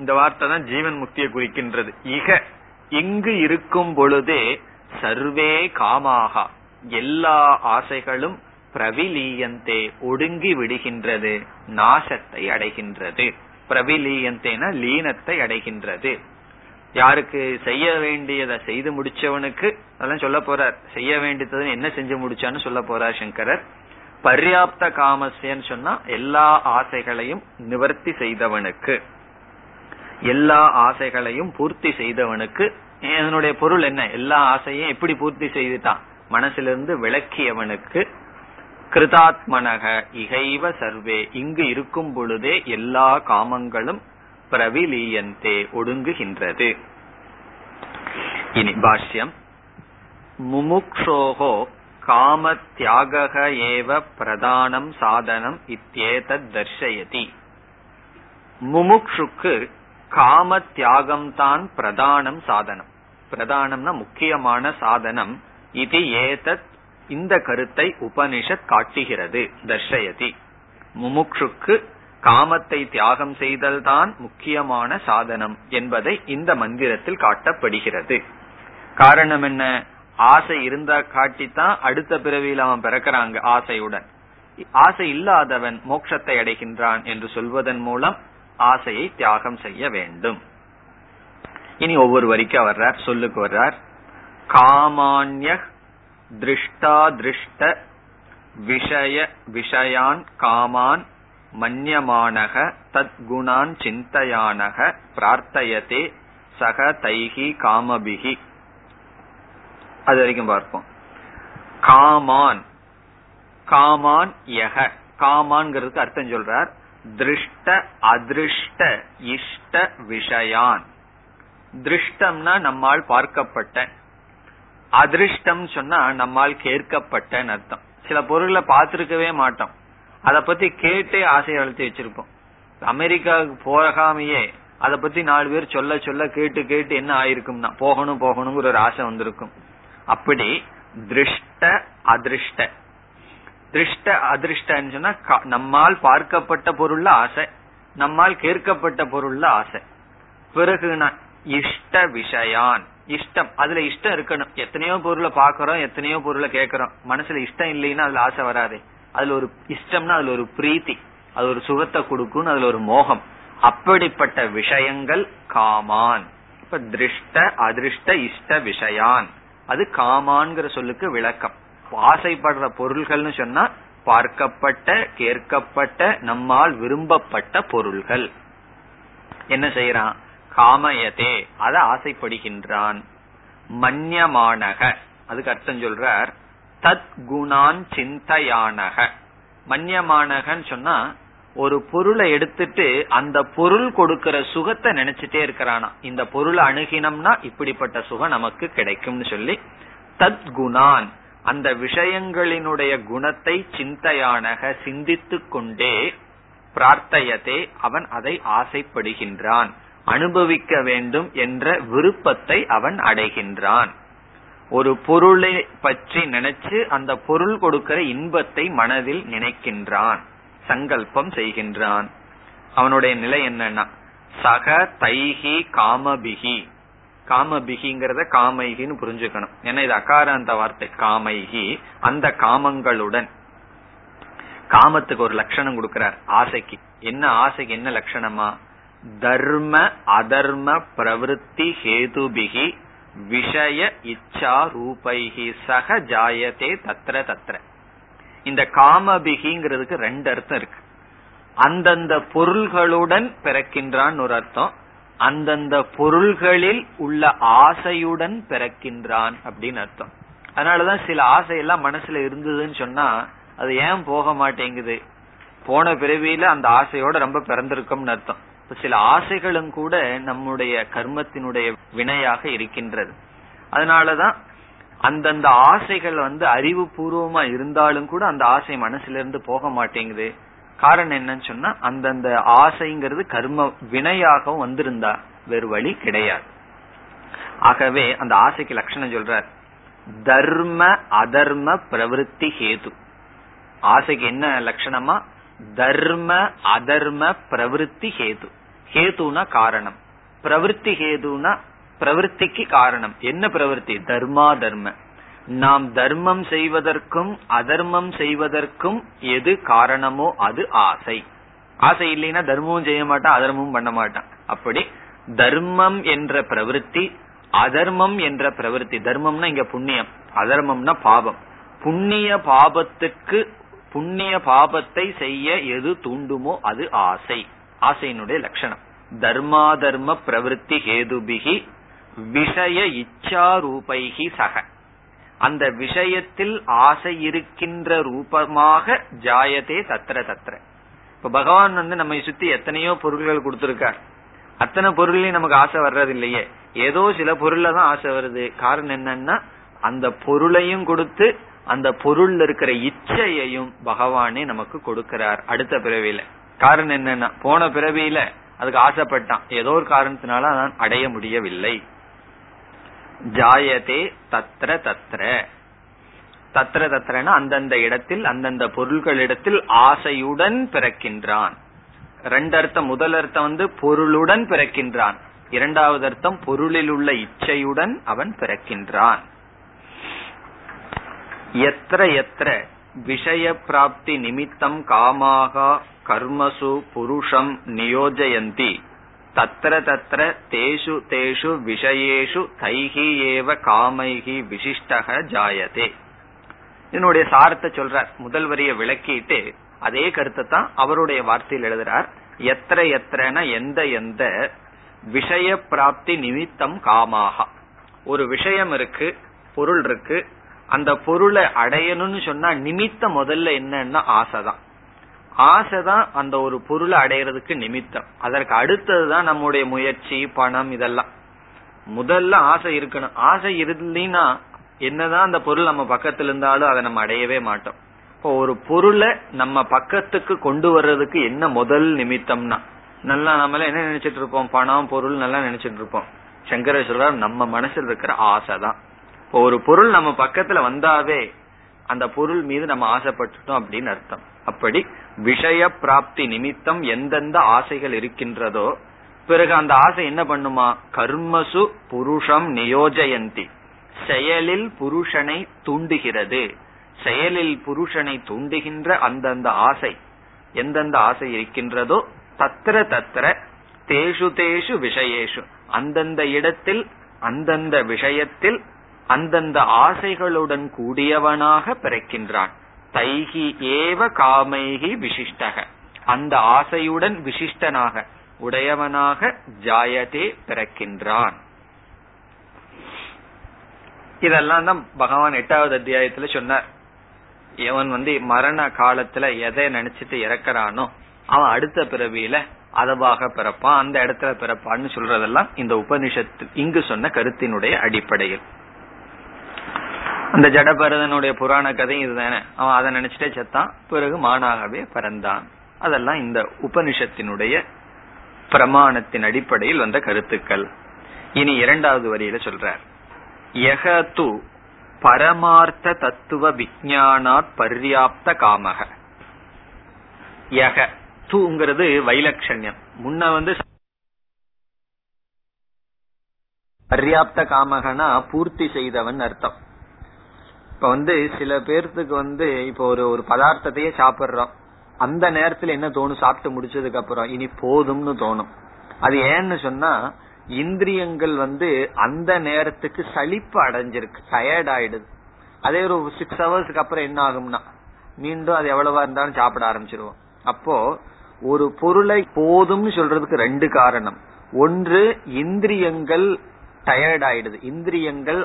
இந்த வார்த்தை தான் ஜீவன் முக்தியை குறிக்கின்றது. இக இங்கு இருக்கும் பொழுதே சர்வே காமாக எல்லா ஆசைகளும் பிரவிலீயந்தே ஒடுங்கி விடுகின்றது, நாசத்தை அடைகின்றது. பிரவிலீயந்தேனா லீனத்தை அடைகின்றது. யாருக்கு? செய்ய வேண்டியதை செய்து முடிச்சவனுக்கு. அதெல்லாம் சொல்ல போறார், செய்ய வேண்டியதை என்ன செஞ்சு முடிச்சான்னு சொல்ல போறார் சங்கரர். பர்யாப்த காமஸ்யன்னு சொன்னா எல்லா ஆசைகளையும் நிவர்த்தி செய்தவனுக்கு, எல்லா ஆசைகளையும் பூர்த்தி செய்தவனுக்கு. என்னுடைய பொருள் என்ன? எல்லா ஆசையும் எப்படி பூர்த்தி செய்துட்டான்? மனசிலிருந்து விளக்கியவனுக்கு. கிருதாத்மனக இகைவ சர்வே இங்கு இருக்கும் பொழுதே எல்லா காமங்களும் பிரவிலீயந்தே ஒடுங்குகின்றது. இனி பாஷ்யம். முமுக்ஷோகோ காம தியாக ஏவ பிரதானம் சாதனம் இத்யேதத் தர்ஷயதி. முமுக்ஷுக்கு காம தியாகம் தான் பிரதானம் சாதனம். பிரதானம்னா முக்கியமான சாதனம். இது ஏதத் இந்த கருத்தை உபனிஷத் காட்டுகிறது. தர்ஷயதி முமுக்ஷுக்கு காமத்தை தியாகம் செய்தல் தான் முக்கியமான சாதனம் என்பதை இந்த மந்திரத்தில் காட்டப்படுகிறது. காரணம் என்ன? ஆசை இருந்தா காட்டித்தான் அடுத்த பிறவியில் அவன் பிறக்கிறாங்க ஆசையுடன். ஆசை இல்லாதவன் மோட்சத்தை அடைகின்றான் என்று சொல்வதன் மூலம் ஆசையை தியாகம் செய்ய வேண்டும். இனி ஒவ்வொரு வரிக்கு வர்றார், சொல்லுக்கு வர்றார். காமான்ய திருஷ்டா திருஷ்ட விஷய விஷயான் காமான் மன்யமானக தத் குணான் சிந்தையானக பிரார்த்தயதே சக தைஹி காமபிஹி. அது வரைக்கும் பார்ப்போம். காமான் காமான் யக காமான்ங்கிறதுக்கு அர்த்தம் சொல்றார். திருஷ்ட அதிருஷ்ட இஷ்ட விஷயான். திருஷ்டம்னா நம்மால் பார்க்கப்பட்ட, அதிருஷ்டம் சொன்னா நம்மால் கேட்கப்பட்ட அர்த்தம். சில பொருளை பார்த்திருக்கவே மாட்டோம், அத பத்தி கேட்டே ஆசை வளர்த்து வச்சிருப்போம். அமெரிக்காவுக்கு போகாமையே அதை பத்தி நாலு பேர் சொல்ல சொல்ல கேட்டு கேட்டு என்ன ஆயிருக்கும்னா போகணும் போகணுங்கிற ஒரு ஆசை வந்திருக்கும். அப்படி திருஷ்ட அதிருஷ்ட திருஷ்ட அதிருஷ்டன்னு சொன்னா நம்மால் பார்க்கப்பட்ட பொருள்ல ஆசை, நம்மால் கேட்கப்பட்ட பொருள்ல ஆசை. பிறகுனா இஷ்ட விஷயான், இஷ்டம், அதுல இஷ்டம் இருக்கணும். எத்தனையோ பொருளை பாக்கிறோம், எத்தனையோ பொருளை கேட்கிறோம், மனசுல இஷ்டம் இல்லைன்னா அதுல ஆசை வராது. அதுல ஒரு இஷ்டம்னா அதுல ஒரு பிரீத்தி, அது ஒரு சுகத்தை கொடுக்கும், அதுல ஒரு மோகம். அப்படிப்பட்ட விஷயங்கள் காமான். இப்ப திருஷ்ட அதிருஷ்ட இஷ்ட விஷயான், அது காமான்கிற சொல்லுக்கு விளக்கம். ஆசைப்படுற பொருள்கள்னு சொன்னா பார்க்கப்பட்ட கேட்கப்பட்ட நம்மால் விரும்பப்பட்ட பொருள்கள். என்ன செய்யறான்? காமயதே, அத ஆசைப்படுகின்றான். மன்யமானக, அதுக்கு அர்த்தம் சொல்றார் தத் குணான் சிந்தையானக. மன்யமானகன்னு சொன்னா ஒரு பொருளை எடுத்துட்டு அந்த பொருள் கொடுக்கிற சுகத்தை நினைச்சிட்டே இருக்கிறானா, இந்த பொருளை அணுகினம்னா இப்படிப்பட்ட சுகம் நமக்கு கிடைக்கும்னு சொல்லி. தத் குணான், அந்த விஷயங்களினுடைய குணத்தை சிந்தையானக, சிந்தித்து கொண்டே பிரார்த்தையதே, அவன் அதை ஆசைப்படுகின்றான், அனுபவிக்க வேண்டும் என்ற விருப்பத்தை அவன் அடைகின்றான். ஒரு பொருளை பற்றி நினைச்சு அந்த பொருள் கொடுக்கிற இன்பத்தை மனதில் நினைக்கின்றான், சங்கல்பம் செய்கின்றான். அவனுடைய நிலை என்னன்னா சக தைஹி காமபிகி. காமபிகிங்கிறத காமைகின்னு புரிஞ்சுக்கணும், ஏன்னா இது அகாராந்த வார்த்தை. காமைகி, அந்த காமங்களுடன். காமத்துக்கு ஒரு லட்சணம் கொடுக்கிறார் ஆசைக்கு. என்ன ஆசைக்கு என்ன லட்சணமா? தர்ம அதர்ம பிரவருத்தி ஹேதுபிகி விஷய இச்சா ரூபைகி சக ஜாயதே தத்ர தத்ர. இந்த காமபிகிங்கிறதுக்கு ரெண்டு அர்த்தம் இருக்கு. அந்தந்த பொருள்களுடன் பிறக்கின்றான் ஒரு அர்த்தம், அந்தந்த பொருள்களில் உள்ள ஆசையுடன் பிறக்கின்றான் அப்படின்னு அர்த்தம். அதனாலதான் சில ஆசையெல்லாம் மனசுல இருந்ததுன்னு சொன்னா அது ஏன் போக மாட்டேங்குது, போன பிறவியில அந்த ஆசையோட ரொம்ப பிறந்திருக்கும்னு அர்த்தம். சில ஆசைகளும் கூட நம்முடைய கர்மத்தினுடைய வினையாக இருக்கின்றது. அதனாலதான் அந்தந்த ஆசைகள் வந்து அறிவு பூர்வமா இருந்தாலும் கூட அந்த ஆசை மனசுல இருந்து போக மாட்டேங்குது. காரணம் என்னன்னு சொன்னா அந்தந்த ஆசைங்கிறது கர்ம வினையாகவும் வந்திருந்தா வேறு வழி கிடையாது. ஆகவே அந்த ஆசைக்கு லட்சணம் சொல்றார் தர்ம அதர்ம பிரவருத்தி ஹேது. ஆசைக்கு என்ன லட்சணமா? தர்ம அதர்ம பிரவருத்தி ஹேது. ஹேதுனா காரணம், பிரவருத்தி ஹேதுனா பிரவருத்திக்கு காரணம். என்ன பிரவருத்தி? தர்மா தர்ம. நாம் தர்மம் செய்வதற்கும் அதர்மம் செய்வதற்கும் எது காரணமோ அது ஆசை. ஆசை இல்லைன்னா தர்மமும் செய்ய மாட்டான், அதர்மமும் பண்ண மாட்டான். அப்படி தர்மம் என்ற பிரவருத்தி, அதர்மம் என்ற பிரவருத்தி. தர்மம்னா இங்க புண்ணியம், அதர்மம்னா பாபம். புண்ணிய பாபத்துக்கு புண்ணிய பாபத்தை செய்ய எது தூண்டுமோ அது ஆசை. ஆசையினுடைய லட்சணம் தர்மா தர்ம பிரவருத்தி ஹேதுபிகி விஷய இச்சா ரூபைகி சக. அந்த விஷயத்தில் ஆசை இருக்கின்ற ரூபமாக ஜாயதே தத்ர தத்ர. இப்ப பகவான் வந்து நம்மை சுத்தி எத்தனையோ பொருள்கள் கொடுத்திருக்கார், அத்தனை பொருள்லயும் நமக்கு ஆசை வர்றது இல்லையே, ஏதோ சில பொருள்ல தான் ஆசை வருது. காரணம் என்னன்னா அந்த பொருளையும் கொடுத்து அந்த பொருள் இருக்கிற இச்சையையும் பகவானே நமக்கு கொடுக்கிறார் அடுத்த பிறவியில. காரணம் என்னன்னா போன பிறவியில அதுக்கு ஆசைப்பட்டான், ஏதோ ஒரு காரணத்தினால நான் அடைய முடியவில்லை. ஜாயதே தத்ர தத்ர. தத்ர தத்ரனா அந்தந்த இடத்தில் அந்தந்த பொருள்களிடத்தில் ஆசையுடன் பிறக்கின்றான். ரெண்டு அர்த்தம். முதல் அர்த்தம் வந்து பொருளுடன் பிறக்கின்றான், இரண்டாவது அர்த்தம் பொருளில் உள்ள இச்சையுடன் அவன் பிறக்கின்றான். எத்திர எத்திர விஷய பிராப்தி நிமித்தம் காமாக கர்மசு புருஷம் நியோஜயந்தி தத்ர தத்ர தேஷு தேஷு விஷயேஷு தைஹி ஏவ காமைஹி விசிஷ்டஹ ஜாயதே. இதனுடைய சாரத்தை சொல்றார், முதல் வரியை விளக்கிட்டு அதே கருத்தை தான் அவருடைய வார்த்தையில் எழுதுறார். எத்திர எத்திரன எந்த எந்த விஷய பிராப்தி நிமித்தம் காமாக. ஒரு விஷயம் இருக்கு, பொருள் இருக்கு, அந்த பொருளை அடையணும்னு சொன்னா நிமித்தம் முதல்ல என்னன்னா ஆசைதான். ஆசைதான் அந்த ஒரு பொருளை அடையிறதுக்கு நிமித்தம். அதற்கு அடுத்ததுதான் நம்முடைய முயற்சி, பணம், இதெல்லாம். முதல்ல ஆசை இருக்கணும். ஆசை இருந்தீங்கன்னா என்னதான் அந்த பொருள் நம்ம பக்கத்துல இருந்தாலும் அதை நம்ம அடையவே மாட்டோம். இப்போ ஒரு பொருளை நம்ம பக்கத்துக்கு கொண்டு வர்றதுக்கு என்ன முதல் நிமித்தம்னா, நல்லா நம்மள என்ன நினைச்சிட்டு இருப்போம், பணம் பொருள் நல்லா நினைச்சிட்டு இருப்போம். சங்கரர் சொல்றார் நம்ம மனசுல இருக்கிற ஆசைதான். ஒரு பொருள் நம்ம பக்கத்துல வந்தாவே அந்த பொருள் மீது நம்ம ஆசைப்பட்டுட்டோம் அப்படின்னு அர்த்தம். அப்படி விஷய பிராப்தி நிமித்தம் எந்தெந்த ஆசைகள் இருக்கின்றதோ பிறகு அந்த ஆசை என்ன பண்ணுமா, கர்மசு புருஷம் நியோஜயந்தி, செயலில் புருஷனை தூண்டுகிறது. செயலில் புருஷனை தூண்டுகின்ற அந்தந்த ஆசை எந்தெந்த ஆசை இருக்கின்றதோ தத்திர தத்திர தேஷு தேஷு விஷயேஷு, அந்தந்த இடத்தில் அந்தந்த விஷயத்தில் அந்தந்த ஆசைகளுடன் கூடியவனாக பிறக்கின்றான். தைகி ஏவ காமைகி விசிஷ்டக, அந்த ஆசையுடன் விசிஷ்டனாக உடையவனாக ஜாயதே பிறக்கின்றான். இதெல்லாம் தான் பகவான் எட்டாவது அத்தியாயத்துல சொன்னார். இவன் வந்து மரண காலத்துல எதை நினைச்சிட்டு இறக்கிறானோ அவன் அடுத்த பிறவியில அதுவாக பிறப்பான், அந்த இடத்துல பிறப்பான்னு சொல்றதெல்லாம் இந்த உபனிஷத்து இங்கு சொன்ன கருத்தினுடைய அடிப்படையில். அந்த ஜடபரதனுடைய புராண கதை இதுதானே, அவன் அதை நினைச்சிட்டே செத்தான், பிறகு மானாகவே பறந்தான். அதெல்லாம் இந்த உபனிஷத்தினுடைய பிரமாணத்தின் அடிப்படையில் வந்த கருத்துக்கள். இனி இரண்டாவது வரியில சொல்றார், யகது பரமார்த்த தத்துவ விஞ்ஞானாத் பர்யாப்த காமக. யக தூங்கிறது வைலட்சண்யம், முன்ன வந்து பர்யாப்த காமகனா பூர்த்தி செய்தவன் அர்த்தம். இப்ப வந்து சில பேர்த்துக்கு வந்து இப்ப ஒரு ஒரு பதார்த்தத்தையே சாப்பிடுறோம், அந்த நேரத்துல என்ன தோணும், சாப்பிட்டு முடிச்சதுக்கு அப்புறம் இனி போதும்னு தோணும். அது ஏன்னு சொன்னா இந்திரியங்கள் வந்து அந்த நேரத்துக்கு சலிப்பு அடைஞ்சிருக்கு, டயர்ட் ஆயிடுது. அதே ஒரு சிக்ஸ் ஹவர்ஸ்க்கு அப்புறம் என்ன ஆகும்னா மீண்டும் அது எவ்வளவா இருந்தாலும் சாப்பிட ஆரம்பிச்சிருவோம். அப்போ ஒரு பொருளை போதும்னு சொல்றதுக்கு ரெண்டு காரணம். ஒன்று, இந்திரியங்கள் டயர்ட் ஆயிடுது, இந்திரியங்கள்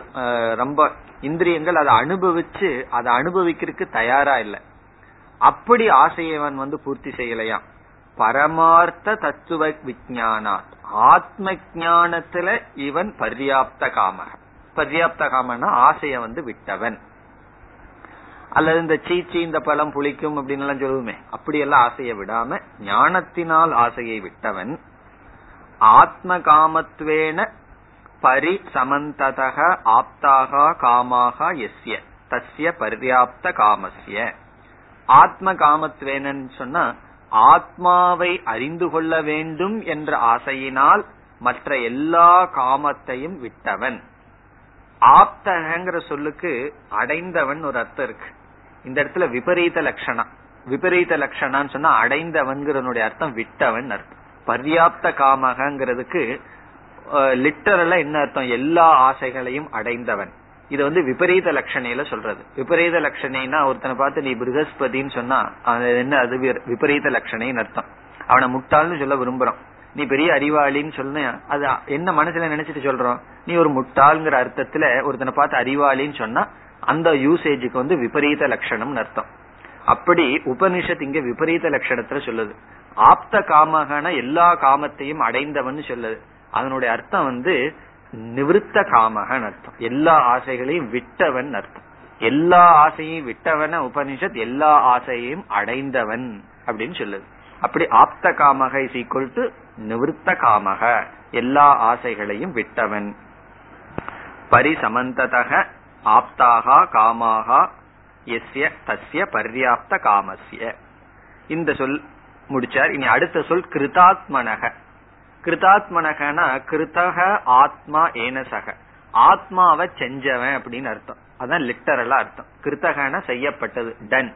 ரொம்ப இந்திரியங்கள் அதை அனுபவிச்சு அதை அனுபவிக்கிறதுக்கு தயாரா இல்லை. அப்படி ஆசையவன் வந்து பூர்த்தி செய்யலையா, பரமார்த்த தத்துவ விஞ்ஞானா ஆத்ம ஞானத்துல இவன் பர்யாப்த காம. பர்யாப்த காமனா ஆசைய வந்து விட்டவன். அல்லது இந்த சீச்சி இந்த பழம் புளிக்கும் அப்படின்னு எல்லாம் சொல்லுவோமே, அப்படியெல்லாம் ஆசைய விடாம ஞானத்தினால் ஆசையை விட்டவன். ஆத்ம காமத்வேன பரி சமந்ததக ஆப்தாக காமாக எஸ்ய தஸ்ய பர்யாப்த காமஸ்ய. ஆத்ம காமத்வேனன்னு சொன்னா ஆத்மாவை அறிந்து கொள்ள வேண்டும் என்ற ஆசையினால் மற்ற எல்லா காமத்தையும் விட்டவன். ஆப்தகங்கிற சொல்லுக்கு அடைந்தவன் ஒரு அர்த்தம் இருக்கு. இந்த இடத்துல விபரீத லட்சணம், விபரீத லட்சணம்னு சொன்னா அடைந்தவன்கிறனுடைய அர்த்தம் விட்டவன் அர்த்தம். பர்யாப்த காமகங்கிறதுக்கு லிட்டரலா என்ன அர்த்தம், எல்லா ஆசைகளையும் அடைந்தவன். இது வந்து விபரீத லட்சணையில சொல்றது. விபரீத லட்சணைனா ஒருத்தனை பார்த்து நீ பிருகஸ்பதின்னு சொன்னா என்ன, அது விபரீத லட்சணைன்னு அர்த்தம். அவனை முட்டாள்னு சொல்ல விரும்புறோம். நீ பெரிய அறிவாளின்னு சொன்ன அது என்ன மனசுல நினைச்சிட்டு சொல்றோம், நீ ஒரு முட்டாள்ங்கிற அர்த்தத்துல ஒருத்தனை பார்த்து அறிவாளின்னு சொன்னா அந்த யூசேஜுக்கு வந்து விபரீத லட்சணம்னு அர்த்தம். அப்படி உபனிஷத் இங்க விபரீத லட்சணத்துல சொல்லுது. ஆப்த காமகன எல்லா காமத்தையும் அடைந்தவன் சொல்லுது. அதனுடைய அர்த்தம் வந்து நிவிருத்த காமகன் அர்த்தம், எல்லா ஆசைகளையும் விட்டவன் அர்த்தம். எல்லா ஆசையும் விட்டவன உபனிஷத் எல்லா ஆசையையும் அடைந்தவன் அப்படின்னு சொல்லுது. அப்படி ஆப்த காமக இஸ் ஈக்குவல் டு நிவிருத்த காமக, எல்லா ஆசைகளையும் விட்டவன். பரிசமந்ததக ஆப்தாக காமாக எஸ்ய தஸ்ய பர்யாப்த காமஸ்ய. இந்த சொல் முடிச்சார். இனி அடுத்த சொல் கிருதாத்மனக. கிருதாத்மனகனா கிருதக ஆத்மா ஏனசக, ஆத்மாவை செஞ்சவன் அப்படின்னு அர்த்தம். அதான் லிட்டரலா அர்த்தம். கிருத்தகன செய்யப்பட்டது, டன்.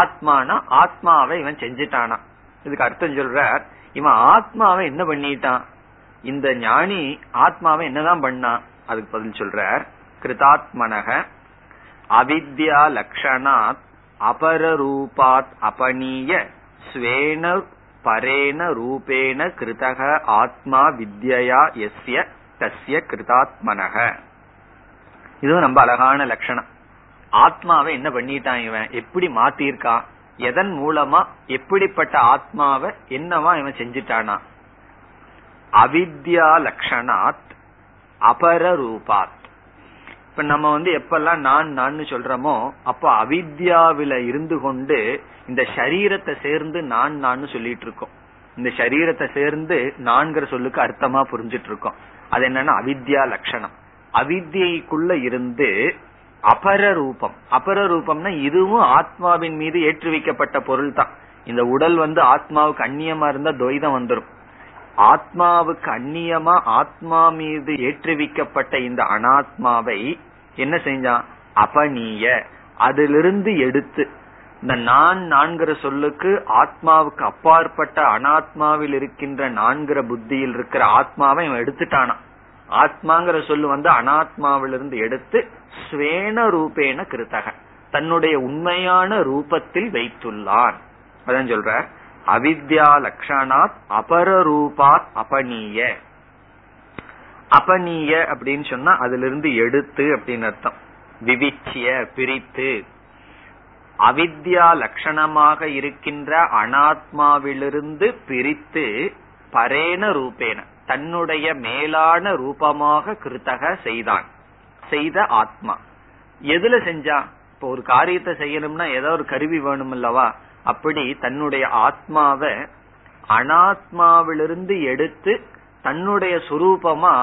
ஆத்மானா ஆத்மாவை இவன் செஞ்சுட்டானா. இதுக்கு அர்த்தம் சொல்ற, இவன் ஆத்மாவை என்ன பண்ணிட்டான், இந்த ஞானி ஆத்மாவை என்னதான் பண்ணான், அதுக்கு பதில் சொல்ற. கிருதாத்மனக அவித்யா லக்ஷணாத் அபரூபாத் அபனீய ஸ்வேன பரேன ரூபேன கிருதக ஆத்மா வித்யா எஸ்ய தஸ்ய கிருதாத்மனக. இதுவும் ரொம்ப அழகான லட்சணம். ஆத்மாவை என்ன பண்ணிட்டான் இவன், எப்படி மாத்திருக்கான், எதன் மூலமா, எப்படிப்பட்ட ஆத்மாவை என்னவா இவன் செஞ்சிட்டானா. அவித்யா லக்ஷணாத் அபரூபாத். இப்ப நம்ம வந்து எப்பெல்லாம் நான் நான் சொல்றோமோ அப்ப அவித்யாவில இருந்து கொண்டு இந்த சரீரத்தை சேர்ந்து நான் நான் சொல்லிட்டு இருக்கோம். இந்த சரீரத்தை சேர்ந்து நான்கிற சொல்லுக்கு அர்த்தமா புரிஞ்சிட்டு இருக்கோம். அது என்னன்னா அவித்யா லட்சணம். அவித்யைக்குள்ள இருந்து அபரரூபம். அபரரூபம்னா இதுவும் ஆத்மாவின் மீது ஏற்றி வைக்கப்பட்ட பொருள் தான். இந்த உடல் வந்து ஆத்மாவுக்கு அந்நியமா இருந்தா துவைதம் வந்துடும். ஆத்மாவுக்கு அந்நியமா ஆத்மா மீது ஏற்றுவிக்கப்பட்ட இந்த அனாத்மாவை என்ன செஞ்சான்? அபநீய, அதிலிருந்து எடுத்து இந்த நான் நான்கிற சொல்லுக்கு ஆத்மாவுக்கு அப்பாற்பட்ட அனாத்மாவில் இருக்கின்ற நான்கிற புத்தியில் இருக்கிற ஆத்மாவை இவன் எடுத்துட்டானா. ஆத்மாங்கிற சொல்லு வந்து அனாத்மாவிலிருந்து எடுத்து ஸ்வேன ரூபேன கிருத்தக, தன்னுடைய உண்மையான ரூபத்தில் வைத்துள்ளான். அதான் சொல்ற அவித்யா லக்ஷணாத் அபரரூபாத் அபநீய. அபநீய அப்படின்னு சொன்னா அதிலிருந்து எடுத்து அப்படின்னு அர்த்தம். விவிச்சிய, பிரித்து. அவித்யா லட்சணமாக இருக்கின்ற அனாத்மாவிலிருந்து பிரித்து பரேன ரூபேன, தன்னுடைய மேலான ரூபமாக கிருத்தக செய்தான். செய்த ஆத்மா எதுல செஞ்சா? இப்போ ஒரு காரியத்தை செய்யணும்னா ஏதோ ஒரு கருவி வேணும் அல்லவா? அப்படி தன்னுடைய ஆத்மாவை அனாத்மாவிலிருந்து எடுத்து தன்னுடைய சுரூபமா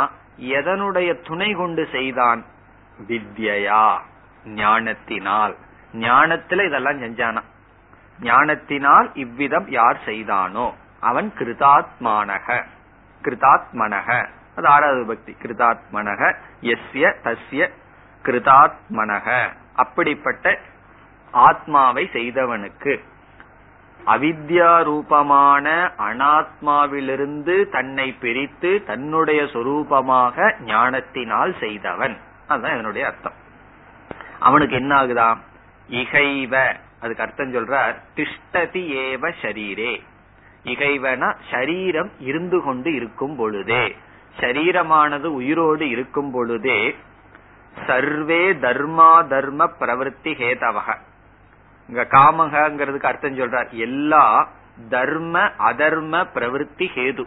எதனுடைய துணை கொண்டு செய்தான்? வித்யா, ஞானத்தினால். ஞானத்துல இதெல்லாம் செஞ்சானா? ஞானத்தினால் இவ்விதம் யார் செய்தானோ அவன் கிருதாத்மானக. கிருதாத்மனக, அது ஆறாவது பக்தி. கிருதாத்மனக யஸ்ய தஸ்ய கிருதாத்மனக, அப்படிப்பட்ட ஆத்மாவை செய்தவனுக்கு அவித்யா ரூபமான அனாத்மாவிலிருந்து தன்னை பிரித்து தன்னுடைய சொரூபமாக ஞானத்தினால் செய்தவன். அதுதான் இதனுடைய அர்த்தம். அவனுக்கு என்ன ஆகுதாம்? இகைவ, அதுக்கு அர்த்தம் சொல்றார் திஷ்டதி ஏவ ஷரீரே. இகைவனா ஷரீரம் இருந்து கொண்டு இருக்கும் பொழுதே, ஷரீரமானது உயிரோடு இருக்கும் பொழுதே சர்வே தர்மா தர்ம பிரவருத்தி ஹேதவக. இங்க காமகங்கிறதுக்கு அர்த்தம் சொல்றார் எல்லா தர்ம அதர்ம பிரவருத்தி ஹேது.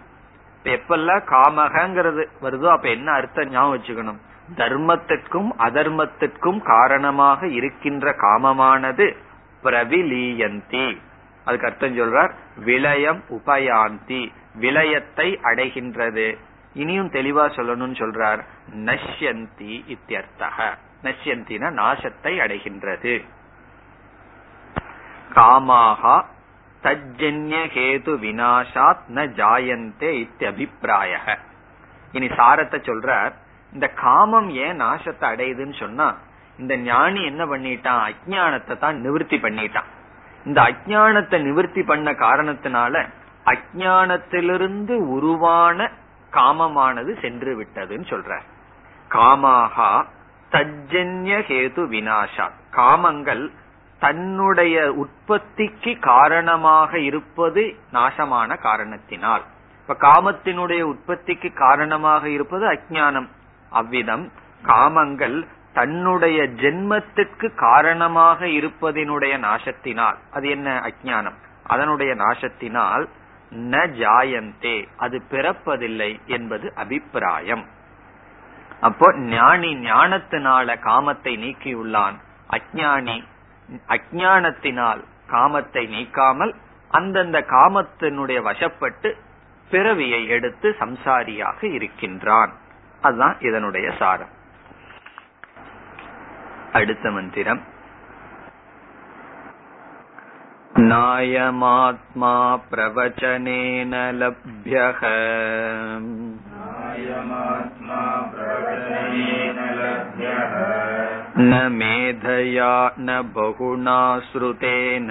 எப்பெல்லாம் காமகங்கிறது வருதோ அப்ப என்ன அர்த்தம் ஞாபகம் வச்சுக்கணும். தர்மத்திற்கும் அதர்மத்திற்கும் காரணமாக இருக்கின்ற காமமானது பிரவிலீயந்தி. அதுக்கு அர்த்தம் சொல்றார் விலயம் உபயாந்தி, விலயத்தை அடைகின்றது. இனியும் தெளிவா சொல்லணும்னு சொல்றார் நஷ்யந்தி இத்தியர்த்தக. நஷ்யந்தினா நாசத்தை அடைகின்றது. காமாஹா தஜ்ஜன்ய ஹேது விநாசாத் ந ஜாயந்தே இத்தியபிப்ராயஹ. இனி சாரத்தை சொல்றார். இந்த காமம் ஏன் நாசத்தை அடையுதுன்னு சொன்னா, இந்த ஞானி என்ன பண்ணிட்டான்? அஜ்ஞானத்தை தான் நிவர்த்தி பண்ணிட்டான். இந்த அஜ்ஞானத்தை நிவர்த்தி பண்ண காரணத்தினால அஜ்ஞானத்திலிருந்து உருவான காமமானது சென்று விட்டதுன்னு சொல்ற. காமாகா தஜ்ஜன்ய ஹேது விநாசா, காமங்கள் தன்னுடைய உற்பத்திக்கு காரணமாக இருப்பது நாசமான காரணத்தினால். இப்ப காமத்தினுடைய உற்பத்திக்கு காரணமாக இருப்பது அஜ்ஞானம். அவ்விதம் காமங்கள் தன்னுடைய ஜென்மத்திற்கு காரணமாக இருப்பதினுடைய நாசத்தினால், அது என்ன அஜ்ஞானம், அதனுடைய நாசத்தினால் ந ஜாயந்தே, அது பிறப்பதில்லை என்பது அபிப்பிராயம். அப்போ ஞானி ஞானத்தினால காமத்தை நீக்கியுள்ளான். அஜ்ஞானி அஜ்ஞானத்தினால் காமத்தை நீக்காமல் அந்தந்த காமத்தினுடைய வசப்பட்டு பிறவியை எடுத்து சம்சாரியாக இருக்கின்றான். அதுதான் இதனுடைய சாரம். அடுத்த மந்திரம் நாயமாத்மா பிரவச்சனேன லப்யஹ ந மேதயா ந பகுணா ஸ்ருதேன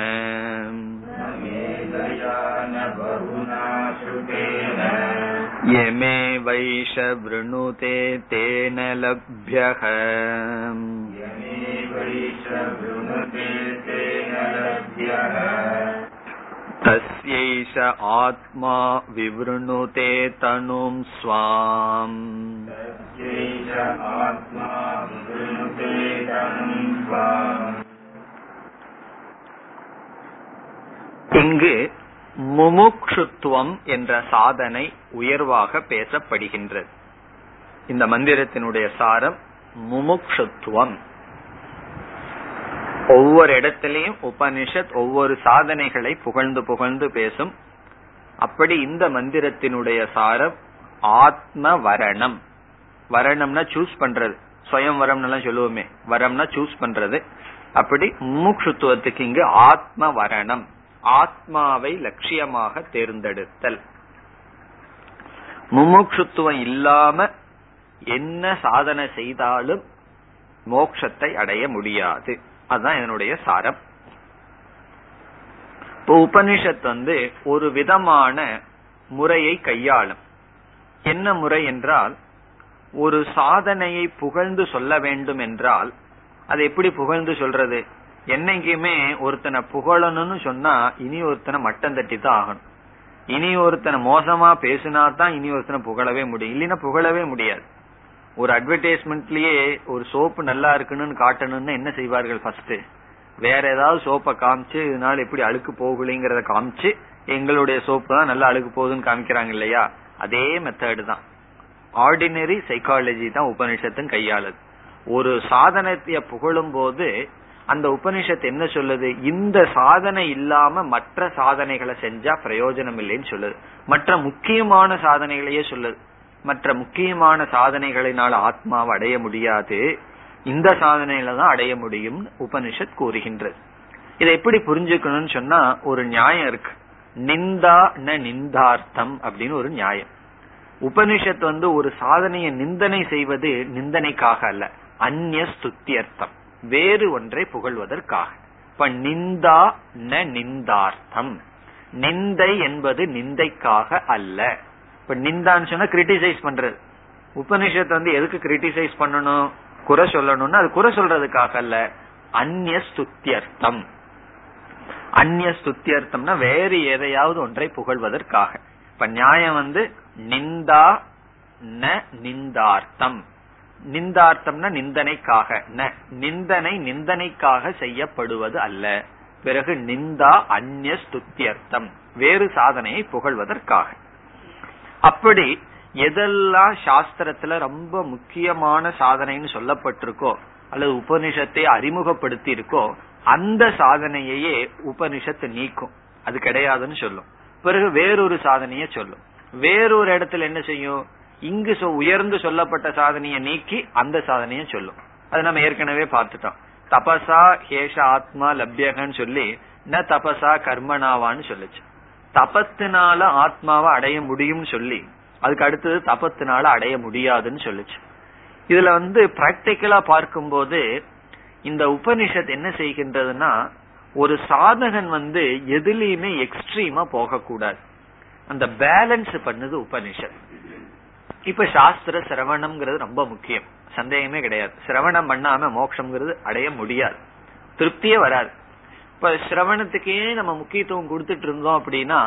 யமே வைஷ வ்ருணுதே தேன லப்யஹ. தஸ்யைஷ ஆத்மா விவ்ருணுதே தனும் ஸ்வாம். இங்கு முமுக்ஷுத்துவம் என்ற சாதனை உயர்வாக பேசப்படுகின்றது. இந்த மந்திரத்தினுடைய சாரம் முமுக்ஷுத்துவம். ஒவ்வொரு இடத்திலையும் உபனிஷத் ஒவ்வொரு சாதனைகளை புகழ்ந்து புகழ்ந்து பேசும். அப்படி இந்த மந்திரத்தினுடைய சாரம் ஆத்ம வரணம். வரணம்னா சூஸ் பண்றது. ஸ்வயம் வரம்னு சொல்லுவோமே, வரம்னா சூஸ் பண்றது. அப்படி முமுட்சுத்துவத்துக்கு இங்கு ஆத்ம வரணம், ஆத்மாவை லட்சியமாக தேர்ந்தெடுத்தல். முமுட்சுத்துவம் இல்லாம என்ன சாதனை செய்தாலும் மோட்சத்தை அடைய முடியாது. அதுதான் என்னுடைய சாரம். இப்போ உபனிஷத் வந்து ஒரு விதமான முறையை கையாளும். என்ன முறை என்றால், ஒரு சாதனையை புகழ்ந்து சொல்ல வேண்டும் என்றால் அது எப்படி புகழ்ந்து சொல்றது? என்னைக்குமே ஒருத்தனை புகழணும்னு சொன்னா இனி ஒருத்தனை மட்டம் தட்டி தான் ஆகணும். இனி ஒருத்தனை மோசமா பேசினா தான் இனி ஒருத்தனை புகழவே முடியும், இல்லைன்னா புகழவே முடியாது. ஒரு அட்வர்டைஸ்மெண்ட்லயே ஒரு சோப்பு நல்லா இருக்குன்னு காட்டணும்னு என்ன செய்வார்கள்? ஃபர்ஸ்ட் வேற ஏதாவது சோப்பை காமிச்சு இதனால எப்படி அழுக்கு போகலைங்கிறத காமிச்சு எங்களுடைய சோப்பு தான் நல்லா அழுக்கு போகுதுன்னு காமிக்கிறாங்க இல்லையா? அதே மெத்தட் தான், ஆர்டினரி சைக்காலஜி தான் உபனிஷத்தின் கையாளுது. ஒரு சாதனத்தைய புகழும் போது அந்த உபனிஷத் என்ன சொல்லுது? இந்த சாதனை இல்லாம மற்ற சாதனைகளை செஞ்சா பிரயோஜனம் இல்லைன்னு சொல்லுது. மற்ற முக்கியமான சாதனைகளையே சொல்லுது. மற்ற முக்கியமான சாதனைகளினால ஆத்மாவை அடைய முடியாது, இந்த சாதனையில தான் அடைய முடியும் உபனிஷத் கூறுகின்றது. இதை எப்படி புரிஞ்சுக்கணும்னு சொன்னா ஒரு நியாயம் இருக்கு, நிந்தா ந நிந்தார்த்தம் அப்படின்னு ஒரு நியாயம். உபனிஷத் வந்து ஒரு சாதனையை நிந்தனை செய்வது நிந்தனைக்காக அல்ல, அந்நிய ஸ்துத்தியர்த்தம், வேறு ஒன்றை புகழ்வதற்காக. இப்ப நிந்தா ந நிந்தார்த்தம், நிந்தை என்பது நிந்தைக்காக அல்ல. இப்ப நிந்தான்னு சொன்னா கிரிட்டிசைஸ் பண்றது. உபனிஷத் வந்து எதுக்கு கிரிட்டிசைஸ் பண்ணணும், குறை சொல்லணும்னா அது குறை சொல்றதுக்காக அல்ல, அந்நிய ஸ்துத்தியர்த்தம். அந்நிய ஸ்துத்தியர்த்தம்னா வேறு எதையாவது ஒன்றை புகழ்வதற்காக. இப்ப நியாயம் வந்து நிந்தா ந நிந்தார்த்தம், நிந்தார்த்தம்னா நிந்தனைக்காக, ந நிந்தனை நிந்தனைக்காக செய்யப்படுவது அல்ல. பிறகு நிந்தா அந்நிய ஸ்துத்தியர்த்தம், வேறு சாதனையை புகழ்வதற்காக. அப்படி எதெல்லாம் சாஸ்திரத்துல ரொம்ப முக்கியமான சாதனைன்னு சொல்லப்பட்டிருக்கோ அல்லது உபனிஷத்தை அறிமுகப்படுத்தி இருக்கோ அந்த சாதனையே உபனிஷத்து நீக்கும், அது கிடையாதுன்னு சொல்லும். பிறகு வேறொரு சாதனைய சொல்லும். வேறொரு இடத்துல என்ன செய்யும்? இங்கு உயர்ந்து சொல்லப்பட்ட சாதனைய நீக்கி அந்த சாதனைய சொல்லும். அது நம்ம ஏற்கனவே பார்த்துட்டோம். தபசா ஹேஷ ஆத்மா லப்யகன்னு சொல்லி ந தபசா கர்மனாவான்னு சொல்லுச்சு. தபத்தினால ஆத்மாவை அடைய முடியும்னு சொல்லி அதுக்கு அடுத்தது தபத்தினால அடைய முடியாதுன்னு சொல்லுச்சு. இதுல வந்து பிராக்டிக்கலா பார்க்கும்போது இந்த உபனிஷத் என்ன செய்கின்றதுன்னா, ஒரு சாதகன் வந்து எதுலயுமே எக்ஸ்ட்ரீமா போக கூடாது, அந்த பேலன்ஸ் பண்ணுது உபனிஷத். இப்ப சாஸ்திர சிரவணம்ங்கிறது ரொம்ப முக்கியம், சந்தேகமே கிடையாது. சிரவணம் பண்ணாம மோட்சம்ங்கிறது அடைய முடியாது, திருப்தியே வராது. இப்ப சிரவணத்துக்கே நம்ம முக்கியத்துவம் கொடுத்துட்டு இருந்தோம் அப்படின்னா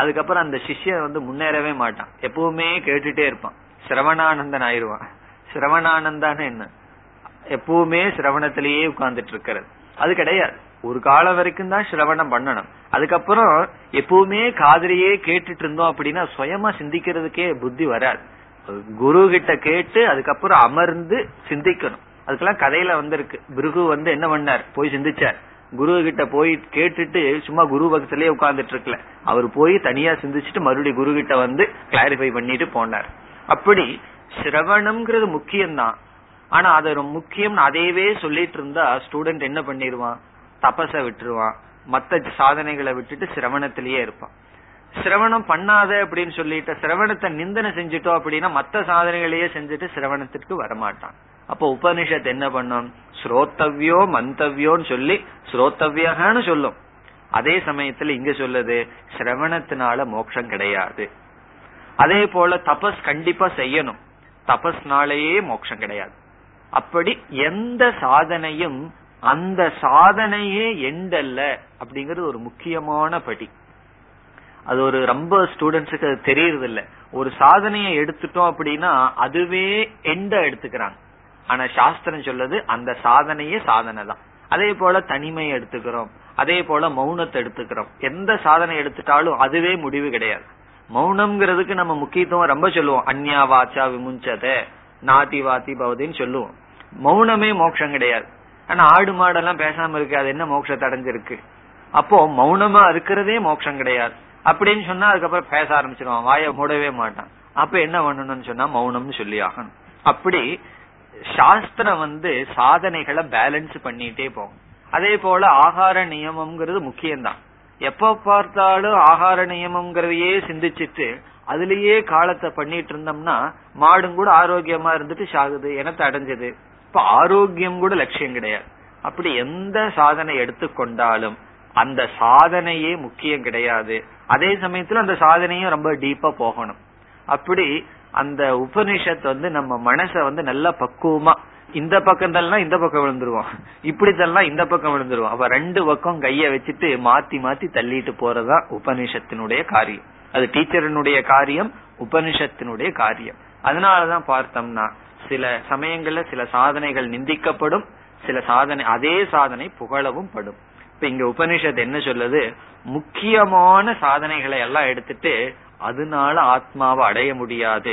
அதுக்கப்புறம் அந்த சிஷ்யன் வந்து முன்னேறவே மாட்டான், எப்பவுமே கேட்டுட்டே இருப்பான், சிரவணானந்தன் ஆயிடுவான். சிரவணானந்தான்னு என்ன? எப்பவுமே சிரவணத்திலேயே உட்கார்ந்துட்டு இருக்கிறது, அது கிடையாது. ஒரு காலம் வரைக்கும் தான் சிரவணம் பண்ணணும். அதுக்கப்புறம் எப்பவுமே காதுலயே கேட்டுட்டு இருந்தோம் அப்படின்னா சுயமா சிந்திக்கிறதுக்கே புத்தி வராது. குரு கிட்ட கேட்டு அதுக்கப்புறம் அமர்ந்து சிந்திக்கணும். அதுக்கெல்லாம் கதையில வந்திருக்கு, பிருகு வந்து என்ன பண்ணார்? போய் சிந்திச்சார். குரு கிட்ட போய் கேட்டுட்டு சும்மா குரு பக்கத்திலேயே உட்கார்ந்துட்டு இருக்கல, அவர் போய் தனியா சிந்திச்சுட்டு மறுபடியும் குரு கிட்ட வந்து கிளாரிஃபை பண்ணிட்டு போனார். அப்படி சிரவணம்ங்கிறது முக்கியம்தான், ஆனா அது முக்கியம் அதையவே சொல்லிட்டு இருந்தா ஸ்டூடெண்ட் என்ன பண்ணிடுவான்? தபசை விட்டுருவான், மற்ற சாதனைகளை விட்டுட்டு சிரவணத்திலேயே இருப்பான். சிரவணம் பண்ணாத அப்படின்னு சொல்லிட்டு சிரவணத்தை நிந்தனை செஞ்சுட்டோம் அப்படின்னா மற்ற சாதனைகளையே செஞ்சுட்டு சிரவணத்திற்கு வரமாட்டான். அப்போ உபனிஷத் என்ன பண்ணும்? ஸ்ரோத்தவ்யோ மந்தவ்யோன்னு சொல்லி ஸ்ரோத்தவ்யகான்னு சொல்லும். அதே சமயத்துல இங்க சொல்லுது சிரவணத்தினால மோட்சம் கிடையாது. அதே போல தபஸ் கண்டிப்பா செய்யணும், தபஸ்னாலேயே மோட்சம் கிடையாது. அப்படி எந்த சாதனையும் அந்த சாதனையே எண்டல்ல அப்படிங்கறது ஒரு முக்கியமான படி. அது ஒரு ரொம்ப ஸ்டூடெண்ட்ஸுக்கு அது தெரியறது இல்ல. ஒரு சாதனையை எடுத்துட்டோம் அப்படின்னா அதுவே எண்ட எடுத்துக்கிறாங்க, ஆனா சாஸ்திரம் சொல்லுது அந்த சாதனையே சாதனை தான். அதே போல தனிமையை எடுத்துக்கிறோம், அதே போல மௌனத்தை எடுத்துக்கிறோம். எந்த சாதனை எடுத்துட்டாலும் அதுவே முடிவு கிடையாது. மௌனம்ங்கிறதுக்கு நம்ம முக்கியத்துவம் ரொம்ப சொல்லுவோம், அன்யா வாச்சா விமுஞ்சத நாதி வாதி பவதின்னு சொல்லுவோம். மௌனமே மோட்சம் கிடையாது, ஆனா ஆடு மாடெல்லாம் பேசாம இருக்கு, அது என்ன மோட்சத்தை அடைஞ்சிருக்கு? அப்போ மௌனமா இருக்கிறதே மோட்சம் கிடையாது அப்படின்னு சொன்னா அதுக்கப்புறம் பேச ஆரம்பிச்சிருவான், வாயை மூடவே மாட்டான். அப்ப என்ன பண்ணணும்னு சொன்னா மௌனம்னு சொல்லி ஆகணும். அப்படி சாஸ்திரம் வந்து சாதனைகளை பேலன்ஸ் பண்ணிட்டே போகும். அதே போல ஆகார நியமம்ங்கிறது முக்கியம்தான். எப்ப பார்த்தாலும் ஆகார நியமம்ங்கிறதையே சிந்திச்சுட்டு அதுலயே காலத்தை பண்ணிட்டு இருந்தோம்னா மாடும் கூட ஆரோக்கியமா இருந்துட்டு சாகுது, எனத்தை அடைஞ்சது. இப்ப ஆரோக்கியம் கூட லட்சியம் கிடையாது. அப்படி எந்த சாதனை எடுத்துக்கொண்டாலும் அந்த சாதனையே முக்கியம் கிடையாது. அதே சமயத்துல அந்த சாதனையும் ரொம்ப டீப்பா போகணும். அப்படி அந்த உபனிஷத் வந்து நம்ம மனச வந்து நல்லா பக்குவமா இந்த பக்கம் தள்ளனா இந்த பக்கம் விழுந்துருவோம், இப்படி தள்ளனா இந்த பக்கம் விழுந்துருவோம். அப்ப ரெண்டு பக்கம் கைய வச்சுட்டு மாத்தி மாத்தி தள்ளிட்டு போறதா உபனிஷத்தினுடைய காரியம். அது டீச்சரினுடைய காரியம், உபனிஷத்தினுடைய காரியம். அதனாலதான் பார்த்தோம்னா சில சமயங்கள்ல சில சாதனைகள் நிந்திக்கப்படும், சில சாதனை அதே சாதனை புகழவும் படும். இப்ப இங்க உபனிஷத் என்ன சொல்லுது, முக்கியமான சாதனைகளை எல்லாம் எடுத்துட்டு அதனால ஆத்மாவை அடைய முடியாது,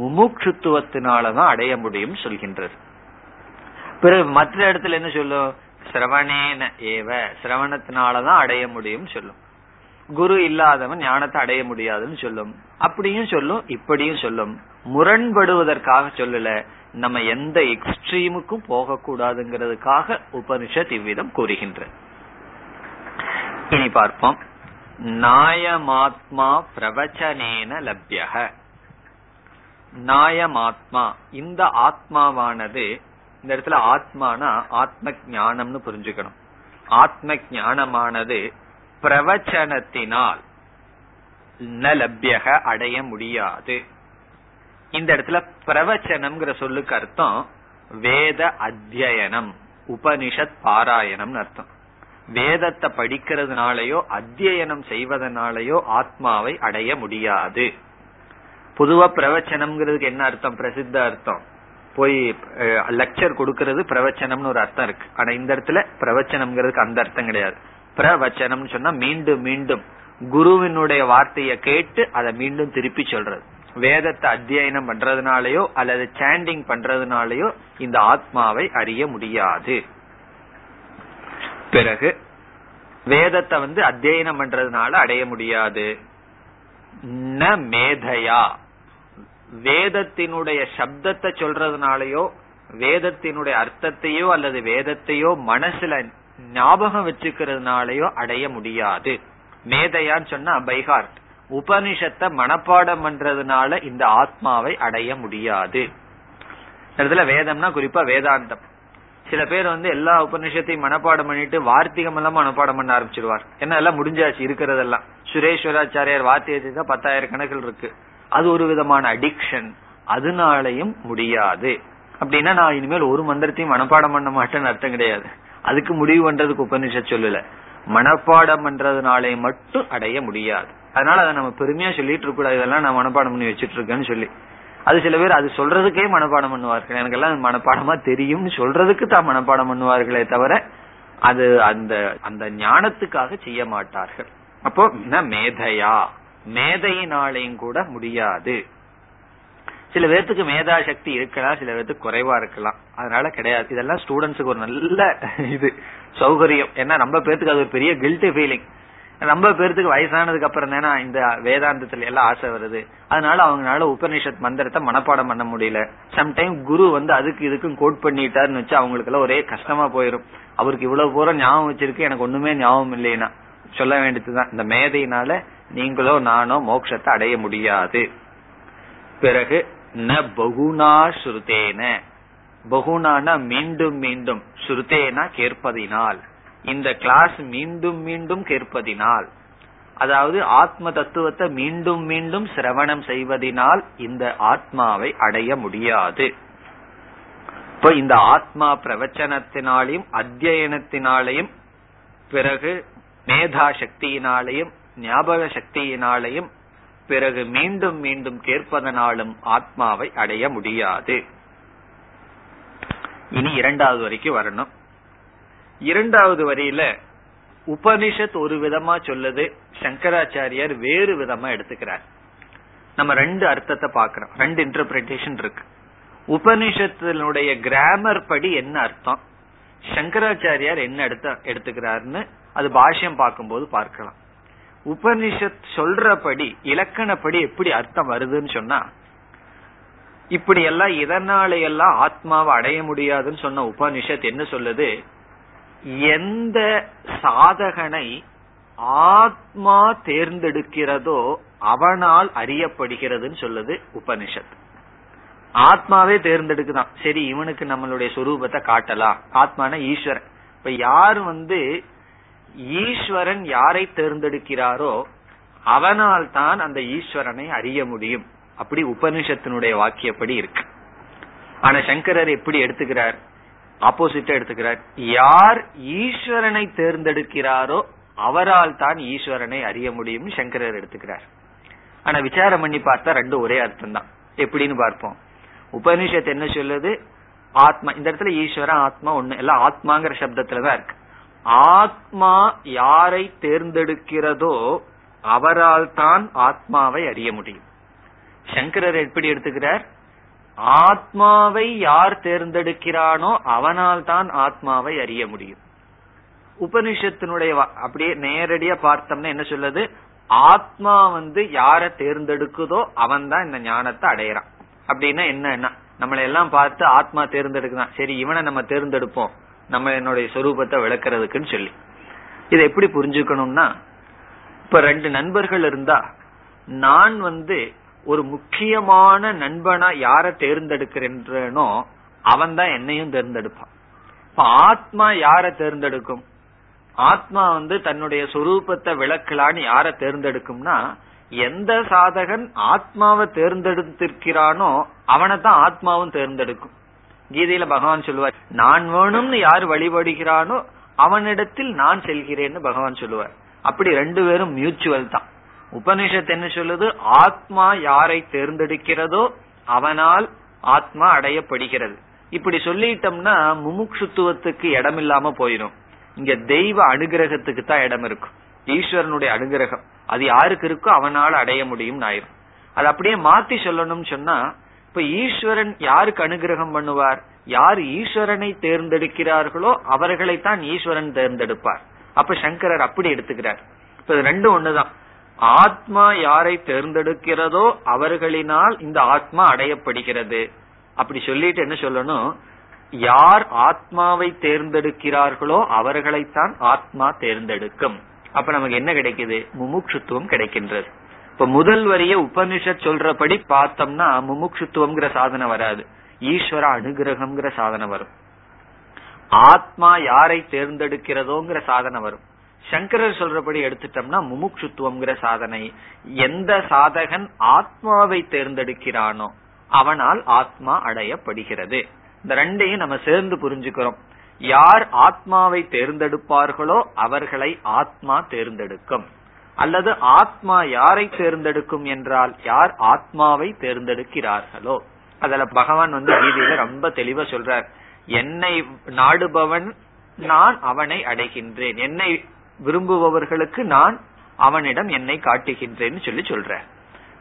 முமுட்சுத்துவத்தினாலதான் அடைய முடியும் சொல்கின்றது. பிறகு மற்ற இடத்துல என்ன சொல்லும், சிரவணேன ஏவ, சிரவணத்தினாலதான் அடைய முடியும் சொல்லும். குரு இல்லாதவன் ஞானத்தை அடைய முடியாதுன்னு சொல்லும். அப்படியும் சொல்லும், இப்படியும் சொல்லும். முரண்படுவதற்காக சொல்லல, நம்ம எந்த எக்ஸ்ட்ரீமுக்கும் போக கூடாதுங்கிறதுக்காக உபனிஷத் இவ்விதம் கூறுகின்ற. இனி பார்ப்போம், நாயமாத்மா பிரவச்சனேன லப்யஹ. நாயமாத்மா, இந்த ஆத்மாவானது, இந்த இடத்துல ஆத்மானா ஆத்ம ஞானம்னு புரிஞ்சுக்கணும். ஆத்ம ஞானமானது பிரவச்சனத்தினால் ந லப்யஹ, அடைய முடியாது. இந்த இடத்துல பிரவச்சனம்ங்கிற சொல்லுக்கு அர்த்தம் வேத அத்தியனம், உபனிஷத் பாராயணம் அர்த்தம். வேதத்தை படிக்கிறதுனாலயோ அத்தியனம் செய்வதனாலயோ ஆத்மாவை அடைய முடியாது. பொதுவா பிரவச்சனம்ங்கிறதுக்கு என்ன அர்த்தம், பிரசித்த அர்த்தம், போய் லெக்சர் கொடுக்கறது பிரவச்சனம்னு ஒரு அர்த்தம் இருக்கு. ஆனா இந்த இடத்துல பிரவச்சனம்ங்கிறதுக்கு அந்த அர்த்தம் கிடையாது. பிரவச்சனம்னு சொன்னா மீண்டும் மீண்டும் குருவினுடைய வார்த்தையை கேட்டு அதை மீண்டும் திருப்பி சொல்றது. வேதத்தை அத்தியனம் பண்றதுனாலயோ அல்லது சாண்டிங் பண்றதுனாலயோ இந்த ஆத்மாவை அறிய முடியாது. பிறகு வேதத்தை வந்து அத்தியனம் பண்றதுனால அடைய முடியாது. ந மேதையா, வேதத்தினுடைய சப்தத்தை சொல்றதுனாலயோ வேதத்தினுடைய அர்த்தத்தையோ அல்லது வேதத்தையோ மனசுல ஞாபகம் வச்சுக்கிறதுனாலயோ அடைய முடியாது. மேதையான்னு சொன்னா பைஹார்ட், உபனிஷத்தை மனப்பாடம் பண்றதுனால இந்த ஆத்மாவை அடைய முடியாது. இதுல வேதம்னா குறிப்பா வேதாந்தம். சில பேர் வந்து எல்லா உபநிஷத்தையும் மனப்பாடம் பண்ணிட்டு வார்த்திகம் எல்லாம் மனப்பாடம் பண்ண ஆரம்பிச்சிருவார். ஏன்னா எல்லாம் முடிஞ்சாச்சு இருக்கிறதெல்லாம். சுரேஸ்வராச்சாரியார் வார்த்தையை பத்தாயிரம் கணக்கில் இருக்கு. அது ஒரு விதமான அடிக்ஷன், அதனாலையும் முடியாது. அப்படின்னா நான் இனிமேல் ஒரு மந்திரத்தையும் மனப்பாடம் பண்ண மாட்டேன்னு அர்த்தம் கிடையாது. அதுக்கு முடிவு பண்றதுக்கு உபநிஷத் சொல்லல, மனப்பாடம் பண்றதுனாலே மட்டும் அடைய முடியாது. அதனால அதை நம்ம பெருமையா சொல்லிட்டு இருக்க கூடாது, இதெல்லாம் நான் மனப்பாடம் பண்ணி வச்சிட்டு இருக்கேன்னு சொல்லி. அது சில பேர் அது சொல்றதுக்கே மனப்பாடம் பண்ணுவார்கள். எனக்கு எல்லாம் மனப்பாடமா தெரியும்னு சொல்றதுக்கு தான் மனப்பாடம் பண்ணுவார்களே தவிர அது அந்த அந்த ஞானத்துக்காக செய்ய மாட்டார்கள். அப்போ மேதையா, மேதையினாலையும் கூட முடியாது. சில பேர்த்துக்கு மேதா சக்தி இருக்கலாம், சில பேர்த்துக்கு குறைவா இருக்கலாம், அதனால கிடையாது. இதெல்லாம் ஸ்டூடெண்ட்ஸுக்கு ஒரு நல்ல இது சௌகரியம். ஏன்னா நம்ம பேர்த்துக்கு அது ஒரு பெரிய கில்ட் ஃபீலிங். ரொம்ப பேர்த்துக்கு வயசானதுக்கு அப்புறம் தானே இந்த வேதாந்தத்துல எல்லாம் ஆசை வருது. அதனால அவங்களால உபநிஷத் மந்திரத்தை மனப்பாடம் பண்ண முடியல. சம்டைம் குரு வந்து அதுக்கு இதுக்கும் கோட் பண்ணிட்டாருன்னு வச்சு அவங்களுக்கு எல்லாம் ஒரே கஷ்டமா போயிரும். அவருக்கு இவ்வளவு பூரம் ஞாபகம் வச்சிருக்கு, எனக்கு ஒண்ணுமே ஞாபகம் இல்லைன்னா சொல்ல வேண்டியதுதான். இந்த மேதையினால நீங்களோ நானோ மோட்சத்தை அடைய முடியாது. பிறகு ந பகுனா ஸ்ருதேன, பகுனானா மீண்டும் மீண்டும், ஸ்ருதேனா கேட்பதினால், இந்த கிளாஸ் மீண்டும் மீண்டும் கேட்பதினால், அதாவது ஆத்ம தத்துவத்தை மீண்டும் மீண்டும் சிரவணம் செய்வதினால் இந்த ஆத்மாவை அடைய முடியாது. இப்போ இந்த ஆத்மா பிரவச்சனத்தினாலையும் அத்தியனத்தினாலையும் பிறகு மேதா சக்தியினாலையும் ஞாபக சக்தியினாலையும் பிறகு மீண்டும் மீண்டும் கேட்பதனாலும் ஆத்மாவை அடைய முடியாது. இனி இரண்டாவது வரைக்கும் வரணும். இரண்டாவது வரியில உபனிஷத் ஒரு விதமா சொல்லுது, சங்கராச்சாரியார் வேறு விதமா எடுத்துக்கிறார். நம்ம ரெண்டு அர்த்தத்தை பாக்கிறோம், ரெண்டு இன்டர்பிரிட்டேஷன் இருக்கு. உபனிஷத்தினுடைய கிராமர் படி என்ன அர்த்தம், சங்கராச்சாரியார் என்ன எடுத்து எடுத்துக்கிறார்னு அது பாஷ்யம் பார்க்கும்போது பார்க்கலாம். உபனிஷத் சொல்றபடி இலக்கணப்படி எப்படி அர்த்தம் வருதுன்னு சொன்னா, இப்படி எல்லாம் இதனால எல்லாம் ஆத்மாவை அடைய முடியாதுன்னு சொன்ன உபனிஷத் என்ன சொல்லுது, எந்த சாதகனை ஆத்மா தேர்ந்தெடுக்கிறதோ அவனால் அறியப்படுகிறதுன்னு சொல்லுது உபனிஷத். ஆத்மாவே தேர்ந்தெடுக்குதான், சரி இவனுக்கு நம்மளுடைய சொரூபத்தை காட்டலாம். ஆத்மான ஈஸ்வரன். இப்ப யார் வந்து ஈஸ்வரன் யாரை தேர்ந்தெடுக்கிறாரோ அவனால் தான் அந்த ஈஸ்வரனை அறிய முடியும். அப்படி உபனிஷத்தினுடைய வாக்கியப்படி இருக்கு. ஆனா சங்கரர் எப்படி எடுத்துக்கிறார், ஆப்போசிட்டா எடுத்துக்கிறார். யார் ஈஸ்வரனை தேர்ந்தெடுக்கிறாரோ அவரால் தான் ஈஸ்வரனை அறிய முடியும் சங்கரர் எடுத்துக்கிறார். ஆனா விசாரம் பண்ணி பார்த்தா ரெண்டும் ஒரே அர்த்தம் தான். எப்படின்னு பார்ப்போம். உபனிஷத்து என்ன சொல்லுது, ஆத்மா இந்த இடத்துல ஈஸ்வரன் ஆத்மா ஒண்ணு, எல்லாம் ஆத்மாங்கிற சப்தத்துலதான் இருக்கு. ஆத்மா யாரை தேர்ந்தெடுக்கிறதோ அவரால் தான் ஆத்மாவை அறிய முடியும். சங்கரர் எப்படி எடுத்துக்கிறார், ஆத்மாவை யார் தேர்ந்தெடுக்கிறானோ அவனால் தான் ஆத்மாவை அறிய முடியும். உபனிஷத்தினுடைய அப்படியே நேரடியா பார்த்தோம்னா என்ன சொல்லுது, ஆத்மா வந்து யார தேர்ந்தெடுக்குதோ அவன் தான் இந்த ஞானத்தை அடையறான். அப்படின்னா என்ன, நம்மளை எல்லாம் பார்த்து ஆத்மா தேர்ந்தெடுக்குதான், சரி இவனை நம்ம தேர்ந்தெடுப்போம் நம்ம என்னுடைய சொரூபத்தை விளக்குறதுக்குன்னு சொல்லி. இதை எப்படி புரிஞ்சுக்கணும்னா, இப்ப ரெண்டு நண்பர்கள் இருந்தா நான் வந்து ஒரு முக்கியமான நண்பனா யார தேர்ந்தெடுக்கிறேனோ அவன் தான் என்னையும் தேர்ந்தெடுப்பான். இப்ப ஆத்மா யார தேர்ந்தெடுக்கும், ஆத்மா வந்து தன்னுடைய சொரூபத்தை விளக்கலான்னு யார தேர்ந்தெடுக்கும்னா, எந்த சாதகன் ஆத்மாவை தேர்ந்தெடுத்திருக்கிறானோ அவனை தான் ஆத்மாவும் தேர்ந்தெடுக்கும். கீதையில பகவான் சொல்லுவார், நான் வேணும்னு யார் வழிபடுகிறானோ அவனிடத்தில் நான் செல்கிறேன்னு பகவான் சொல்லுவார். அப்படி ரெண்டு பேரும் மியூச்சுவல் தான். உபனிஷத்து என்ன சொல்லுது, ஆத்மா யாரை தேர்ந்தெடுக்கிறதோ அவனால் ஆத்மா அடையப்படுகிறது. இப்படி சொல்லிட்டோம்னா முமுட்சுத்துவத்துக்கு இடம் இல்லாம போயிடும். இங்க தெய்வ அனுகிரகத்துக்கு தான் இடம் இருக்கும். ஈஸ்வரனுடைய அனுகிரகம் அது யாருக்கு இருக்கோ அவனால் அடைய முடியும் ஆயிரும். அது அப்படியே மாத்தி சொல்லணும்னு சொன்னா, இப்ப ஈஸ்வரன் யாருக்கு அனுகிரகம் பண்ணுவார், யார் ஈஸ்வரனை தேர்ந்தெடுக்கிறார்களோ அவர்களைத்தான் ஈஸ்வரன் தேர்ந்தெடுப்பார். அப்ப சங்கரர் அப்படி எடுத்துக்கிறார். இப்ப ரெண்டும் ஒண்ணுதான், ஆத்மா யாரை தேர்ந்தெடுக்கிறதோ அவர்களினால் இந்த ஆத்மா அடையப்படுகிறது. அப்படி சொல்லிட்டு என்ன சொல்லணும், யார் ஆத்மாவை தேர்ந்தெடுக்கிறார்களோ அவர்களைத்தான் ஆத்மா தேர்ந்தெடுக்கும். அப்ப நமக்கு என்ன கிடைக்குது, முமுட்சுத்துவம் கிடைக்கின்றது. இப்ப முதல் வரிய உபனிஷத் சொல்றபடி பார்த்தோம்னா முமுட்சுத்துவம்ங்கிற சாதனை வராது, ஈஸ்வர அனுகிரகம்ங்கிற சாதனை வரும், ஆத்மா யாரை தேர்ந்தெடுக்கிறதோங்கிற சாதனை வரும். சங்கரர் சொல்றபடி எடுத்துட்டோம்னா முமுட்சுத்துவம்ங்கிற சாதனை, எந்த சாதகன் ஆத்மாவை தேர்ந்தெடுக்கிறானோ அவனால் ஆத்மா அடையப்படுகிறது. இந்த ரெண்டையும் நம்ம சேர்ந்து புரிஞ்சுக்கிறோம். யார் ஆத்மாவை தேர்ந்தெடுப்பார்களோ அவர்களை ஆத்மா தேர்ந்தெடுக்கும். அல்லது ஆத்மா யாரை தேர்ந்தெடுக்கும் என்றால் யார் ஆத்மாவை தேர்ந்தெடுக்கிறார்களோ. அதுல பகவான் வந்து கீதையில ரொம்ப தெளிவா சொல்றார், என்னை நாடுபவன் நான் அவனை அடைகின்றேன், என்னை விரும்புபவர்களுக்கு நான் அவனிடம் என்னை காட்டுகின்றேன்னு சொல்லி சொல்றேன்.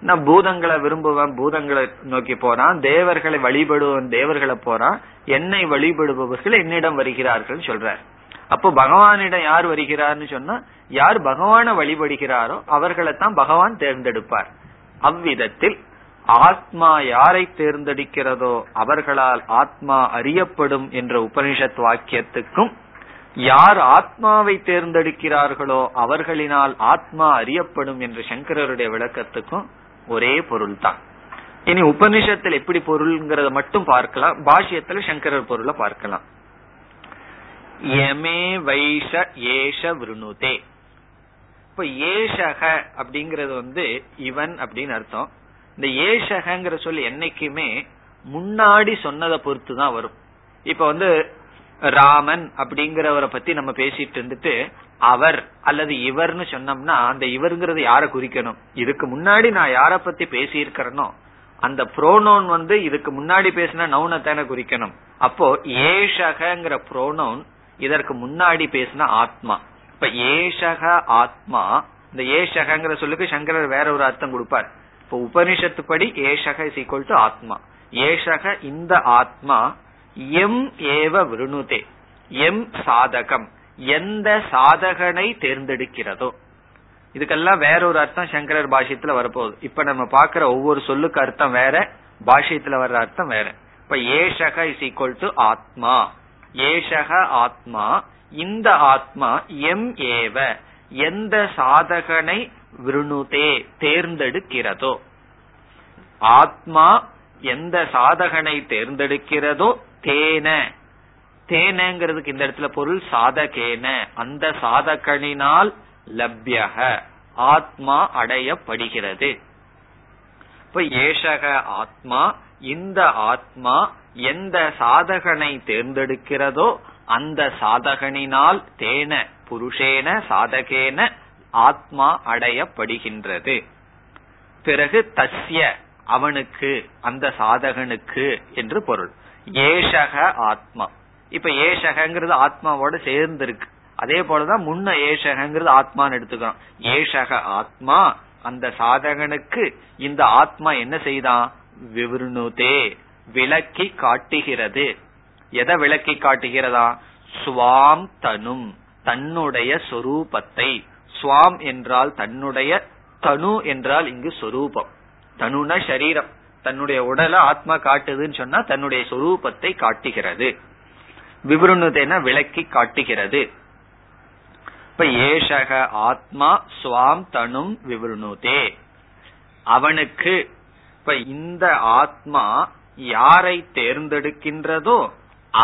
நான் பூதங்களை விரும்புவேன் பூதங்களை நோக்கி போறான், தேவர்களை வழிபடுவன் தேவர்களை போறான், என்னை வழிபடுபவர்கள் என்னிடம் வருகிறார்கள் சொல்றார். அப்போ பகவானிடம் யார் வருகிறார்னு சொன்னா, யார் பகவானை வழிபடுகிறாரோ அவர்களைத்தான் பகவான் தேர்ந்தெடுப்பார். அவ்விதத்தில் ஆத்மா யாரை தேர்ந்தெடுக்கிறதோ அவர்களால் ஆத்மா அறியப்படும் என்ற உபனிஷத் வாக்கியத்துக்கும், யார் ஆத்மாவை தேர்ந்தெடுக்கிறார்களோ அவர்களினால் ஆத்மா அறியப்படும் என்ற சங்கரருடைய விளக்கத்துக்கும் ஒரே பொருள் தான். இனி உபனிஷத்தில் எப்படி பொருள்ங்கிறத மட்டும் பார்க்கலாம், பாஷ்யத்துல சங்கரர் பொருளை பார்க்கலாம். யமே வைஷ ஏஷ விருணுதே. இப்ப ஏஷக அப்படிங்கறது வந்து இவன் அப்படின்னு அர்த்தம். இந்த ஏஷகங்கிற சொல்லி என்னைக்குமே முன்னாடி சொன்னதை பொறுத்து தான் வரும். இப்ப வந்து ராமன் அப்படிங்கிறவரை பத்தி நம்ம பேசிட்டு இருந்துட்டு அவர் அல்லது இவர்னு சொன்னோம்னா, அந்த இவருங்கிறது யாரை குறிக்கணும், இதுக்கு முன்னாடி நான் யார பத்தி பேசியிருக்கிறேனோ அந்த புரோனோன் வந்து இதுக்கு முன்னாடி பேசின நவுனை தானே குறிக்கணும். அப்போ ஏஷகங்கிற புரோனோன் இதற்கு முன்னாடி பேசின ஆத்மா. இப்ப ஏஷக ஆத்மா, இந்த ஏஷகங்கிற சொல்லுக்கு சங்கரர் வேற ஒரு அர்த்தம் கொடுப்பார். இப்ப உபனிஷத்து படி ஏஷக இஸ் ஈக்வல் டு ஆத்மா. ஏஷக இந்த ஆத்மா, எம் ஏவ விருணுதே, எம் சாதகம் எந்த சாதகனை தேர்ந்தெடுக்கிறதோ. இதுக்கெல்லாம் வேற ஒரு அர்த்தம் சங்கரர் பாஷ்யத்துல வரப்போகுது. இப்ப நம்ம பாக்குற ஒவ்வொரு சொல்லுக்கு அர்த்தம் வேற, பாஷ்யத்துல வர்ற அர்த்தம் வேற. இப்ப ஏஷக இஸ் ஈக்வல் டு ஆத்மா, ஏஷக ஆத்மா, இந்த ஆத்மா எம் ஏவ எந்த சாதகனை விருணுதே தேர்ந்தெடுக்கிறதோ, ஆத்மா எந்த சாதகனை தேர்ந்தெடுக்கிறதோ தேன, தேனங்கிறதுக்கு இந்த இடத்துல பொருள் சாதகேன, அந்த சாதகனினால் லப்யக ஆத்மா அடையப்படுகிறது. இப்ப ஏஷக ஆத்மா, இந்த ஆத்மா எந்த சாதகனை தேர்ந்தெடுக்கிறதோ அந்த சாதகனினால் தேன புருஷேன சாதகேன ஆத்மா அடையப்படுகின்றது. பிறகு தஸ்ய அவனுக்கு, அந்த சாதகனுக்கு என்று பொருள். ஏஷக ஆத்மா, இப்ப ஏஷகங்கிறது ஆத்மாவோட சேர்ந்திருக்கு. அதே போலதான் முன்ன ஏஷகங்கிறது ஆத்மான்னு எடுத்துக்கிறோம். ஏஷக ஆத்மா அந்த சாதகனுக்கு இந்த ஆத்மா என்ன செய்தான், விவருணுதே விளக்கி காட்டுகிறது. எதை விளக்கி காட்டுகிறதா, ஸ்வாம் தனும் தன்னுடைய சொரூபத்தை. ஸ்வாம் என்றால் தன்னுடைய, தனு என்றால் இங்கு சொரூபம், தனுனா சரீரம். தன்னுடைய உடலை ஆத்மா காட்டுதுன்னு சொன்னா தன்னுடைய சொரூபத்தை காட்டுகிறது. விவருணுதேனா விளக்கி காட்டுகிறது. இப்ப ஏஷக ஆத்மா ஸ்வாம் தனும் விவருணுதே அவனுக்கு. இப்ப இந்த ஆத்மா யாரை தேர்ந்தெடுக்கின்றதோ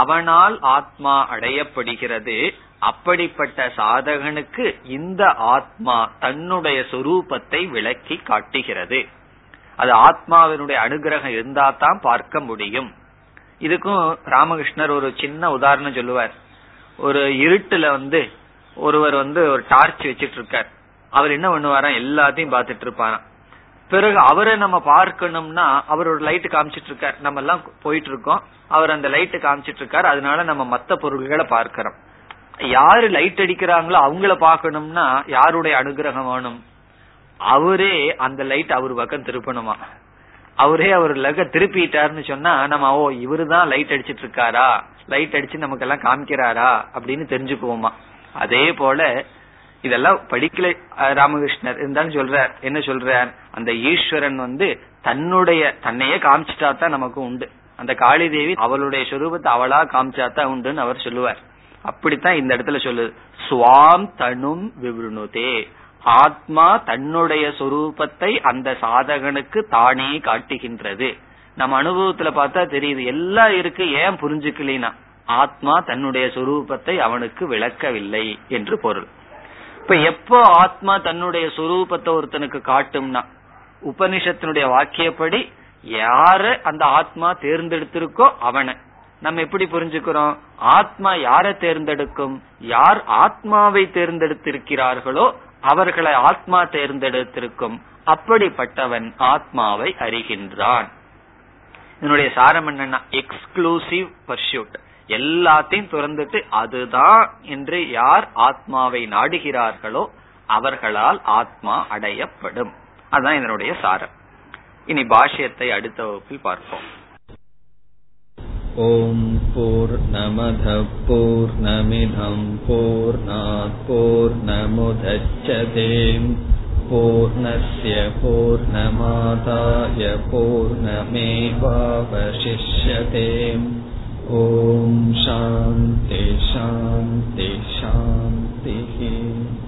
அவனால் ஆத்மா அடையப்படுகிறது. அப்படிப்பட்ட சாதகனுக்கு இந்த ஆத்மா தன்னுடைய சொரூபத்தை விளக்கி காட்டுகிறது. அது ஆத்மாவினுடைய அனுகிரகம் இருந்தா தான் பார்க்க முடியும். இதுக்கும் ராமகிருஷ்ணர் ஒரு சின்ன உதாரணம் சொல்லுவார். ஒரு இருட்டுல வந்து ஒருவர் வந்து ஒரு டார்ச் வச்சிட்டு இருக்கார். அவர் என்ன பண்ணுவாராம், எல்லாத்தையும் பார்த்துட்டு இருப்பாராம். பிறகு அவரை நம்ம பார்க்கணும்னா அவர் ஒரு லைட்டு காமிச்சிட்டு இருக்கார். நம்ம எல்லாம் போயிட்டு இருக்கோம், அவர் அந்த லைட்டு காமிச்சிட்டு இருக்காரு. அதனால நம்ம மற்ற பொருள்களை பார்க்கிறோம். யாரு லைட் அடிக்கிறாங்களோ அவங்கள பார்க்கணும்னா யாருடைய அனுகிரகம் வேணும், அவரே அந்த லைட் அவர் பக்கம் திருப்பணுமா. அவரே அவர் லக திருப்பிட்டாருன்னு சொன்னா நம்ம ஓ இவருதான் லைட் அடிச்சிட்டு இருக்காரா, லைட் அடிச்சு நமக்கு எல்லாம் காமிக்கிறாரா அப்படின்னு தெரிஞ்சுக்குவோமா. அதே போல இதெல்லாம் படிக்கல ராமகிருஷ்ணர், இருந்தாலும் சொல்றார். என்ன சொல்றார், அந்த ஈஸ்வரன் வந்து தன்னுடைய தன்னையே காமிச்சிட்டாதான் நமக்கு உண்டு. அந்த காளி தேவி அவளுடைய சொரூபத்தை அவளா காமிச்சாதான் உண்டுன்னு அவர் சொல்லுவார். அப்படித்தான் இந்த இடத்துல சொல்லுது, ஸ்வாம் தனும் விவருணுதே ஆத்மா தன்னுடைய சொரூபத்தை அந்த சாதகனுக்கு தானே காட்டுகின்றது. நம்ம அனுபவத்துல பார்த்தா தெரியுது, எல்லாம் இருக்கு, ஏன் புரிஞ்சுக்கலாம், ஆத்மா தன்னுடைய சொரூபத்தை அவனுக்கு விளக்கவில்லை என்று பொருள். இப்ப எப்போ ஆத்மா தன்னுடைய சொரூபத்தை ஒருத்தனுக்கு காட்டும்னா, உபனிஷத்தினுடைய வாக்கியப்படி யார அந்த ஆத்மா தேர்ந்தெடுத்திருக்கோ அவனை. நம்ம எப்படி புரிஞ்சுக்கிறோம், ஆத்மா யாரை தேர்ந்தெடுக்கும், யார் ஆத்மாவை தேர்ந்தெடுத்திருக்கிறார்களோ அவர்களை ஆத்மா தேர்ந்தெடுத்திருக்கும். அப்படிப்பட்டவன் ஆத்மாவை அறிகின்றான். இதனுடைய சாரம் என்னன்னா, எக்ஸ்க்ளூசிவ் பர்சூட், எல்லாத்தையும் துறந்துட்டு அதுதான் என்று யார் ஆத்மாவை நாடுகிறார்களோ அவர்களால் ஆத்மா அடையப்படும். அதுதான் இதனுடைய சாரம். இனி பாஷ்யத்தை அடுத்த வகுப்பில் பார்ப்போம். ஓம் பூர்ணமத் பூர்ணமிதம் பூர்ணாத் பூர்ணமுதச்யதே பூர்ணஸ்ய பூர்ணமாதாய பூர்ணமேவாவசிஷ்யதே. ஓம் சாந்தி சாந்தி சாந்தி.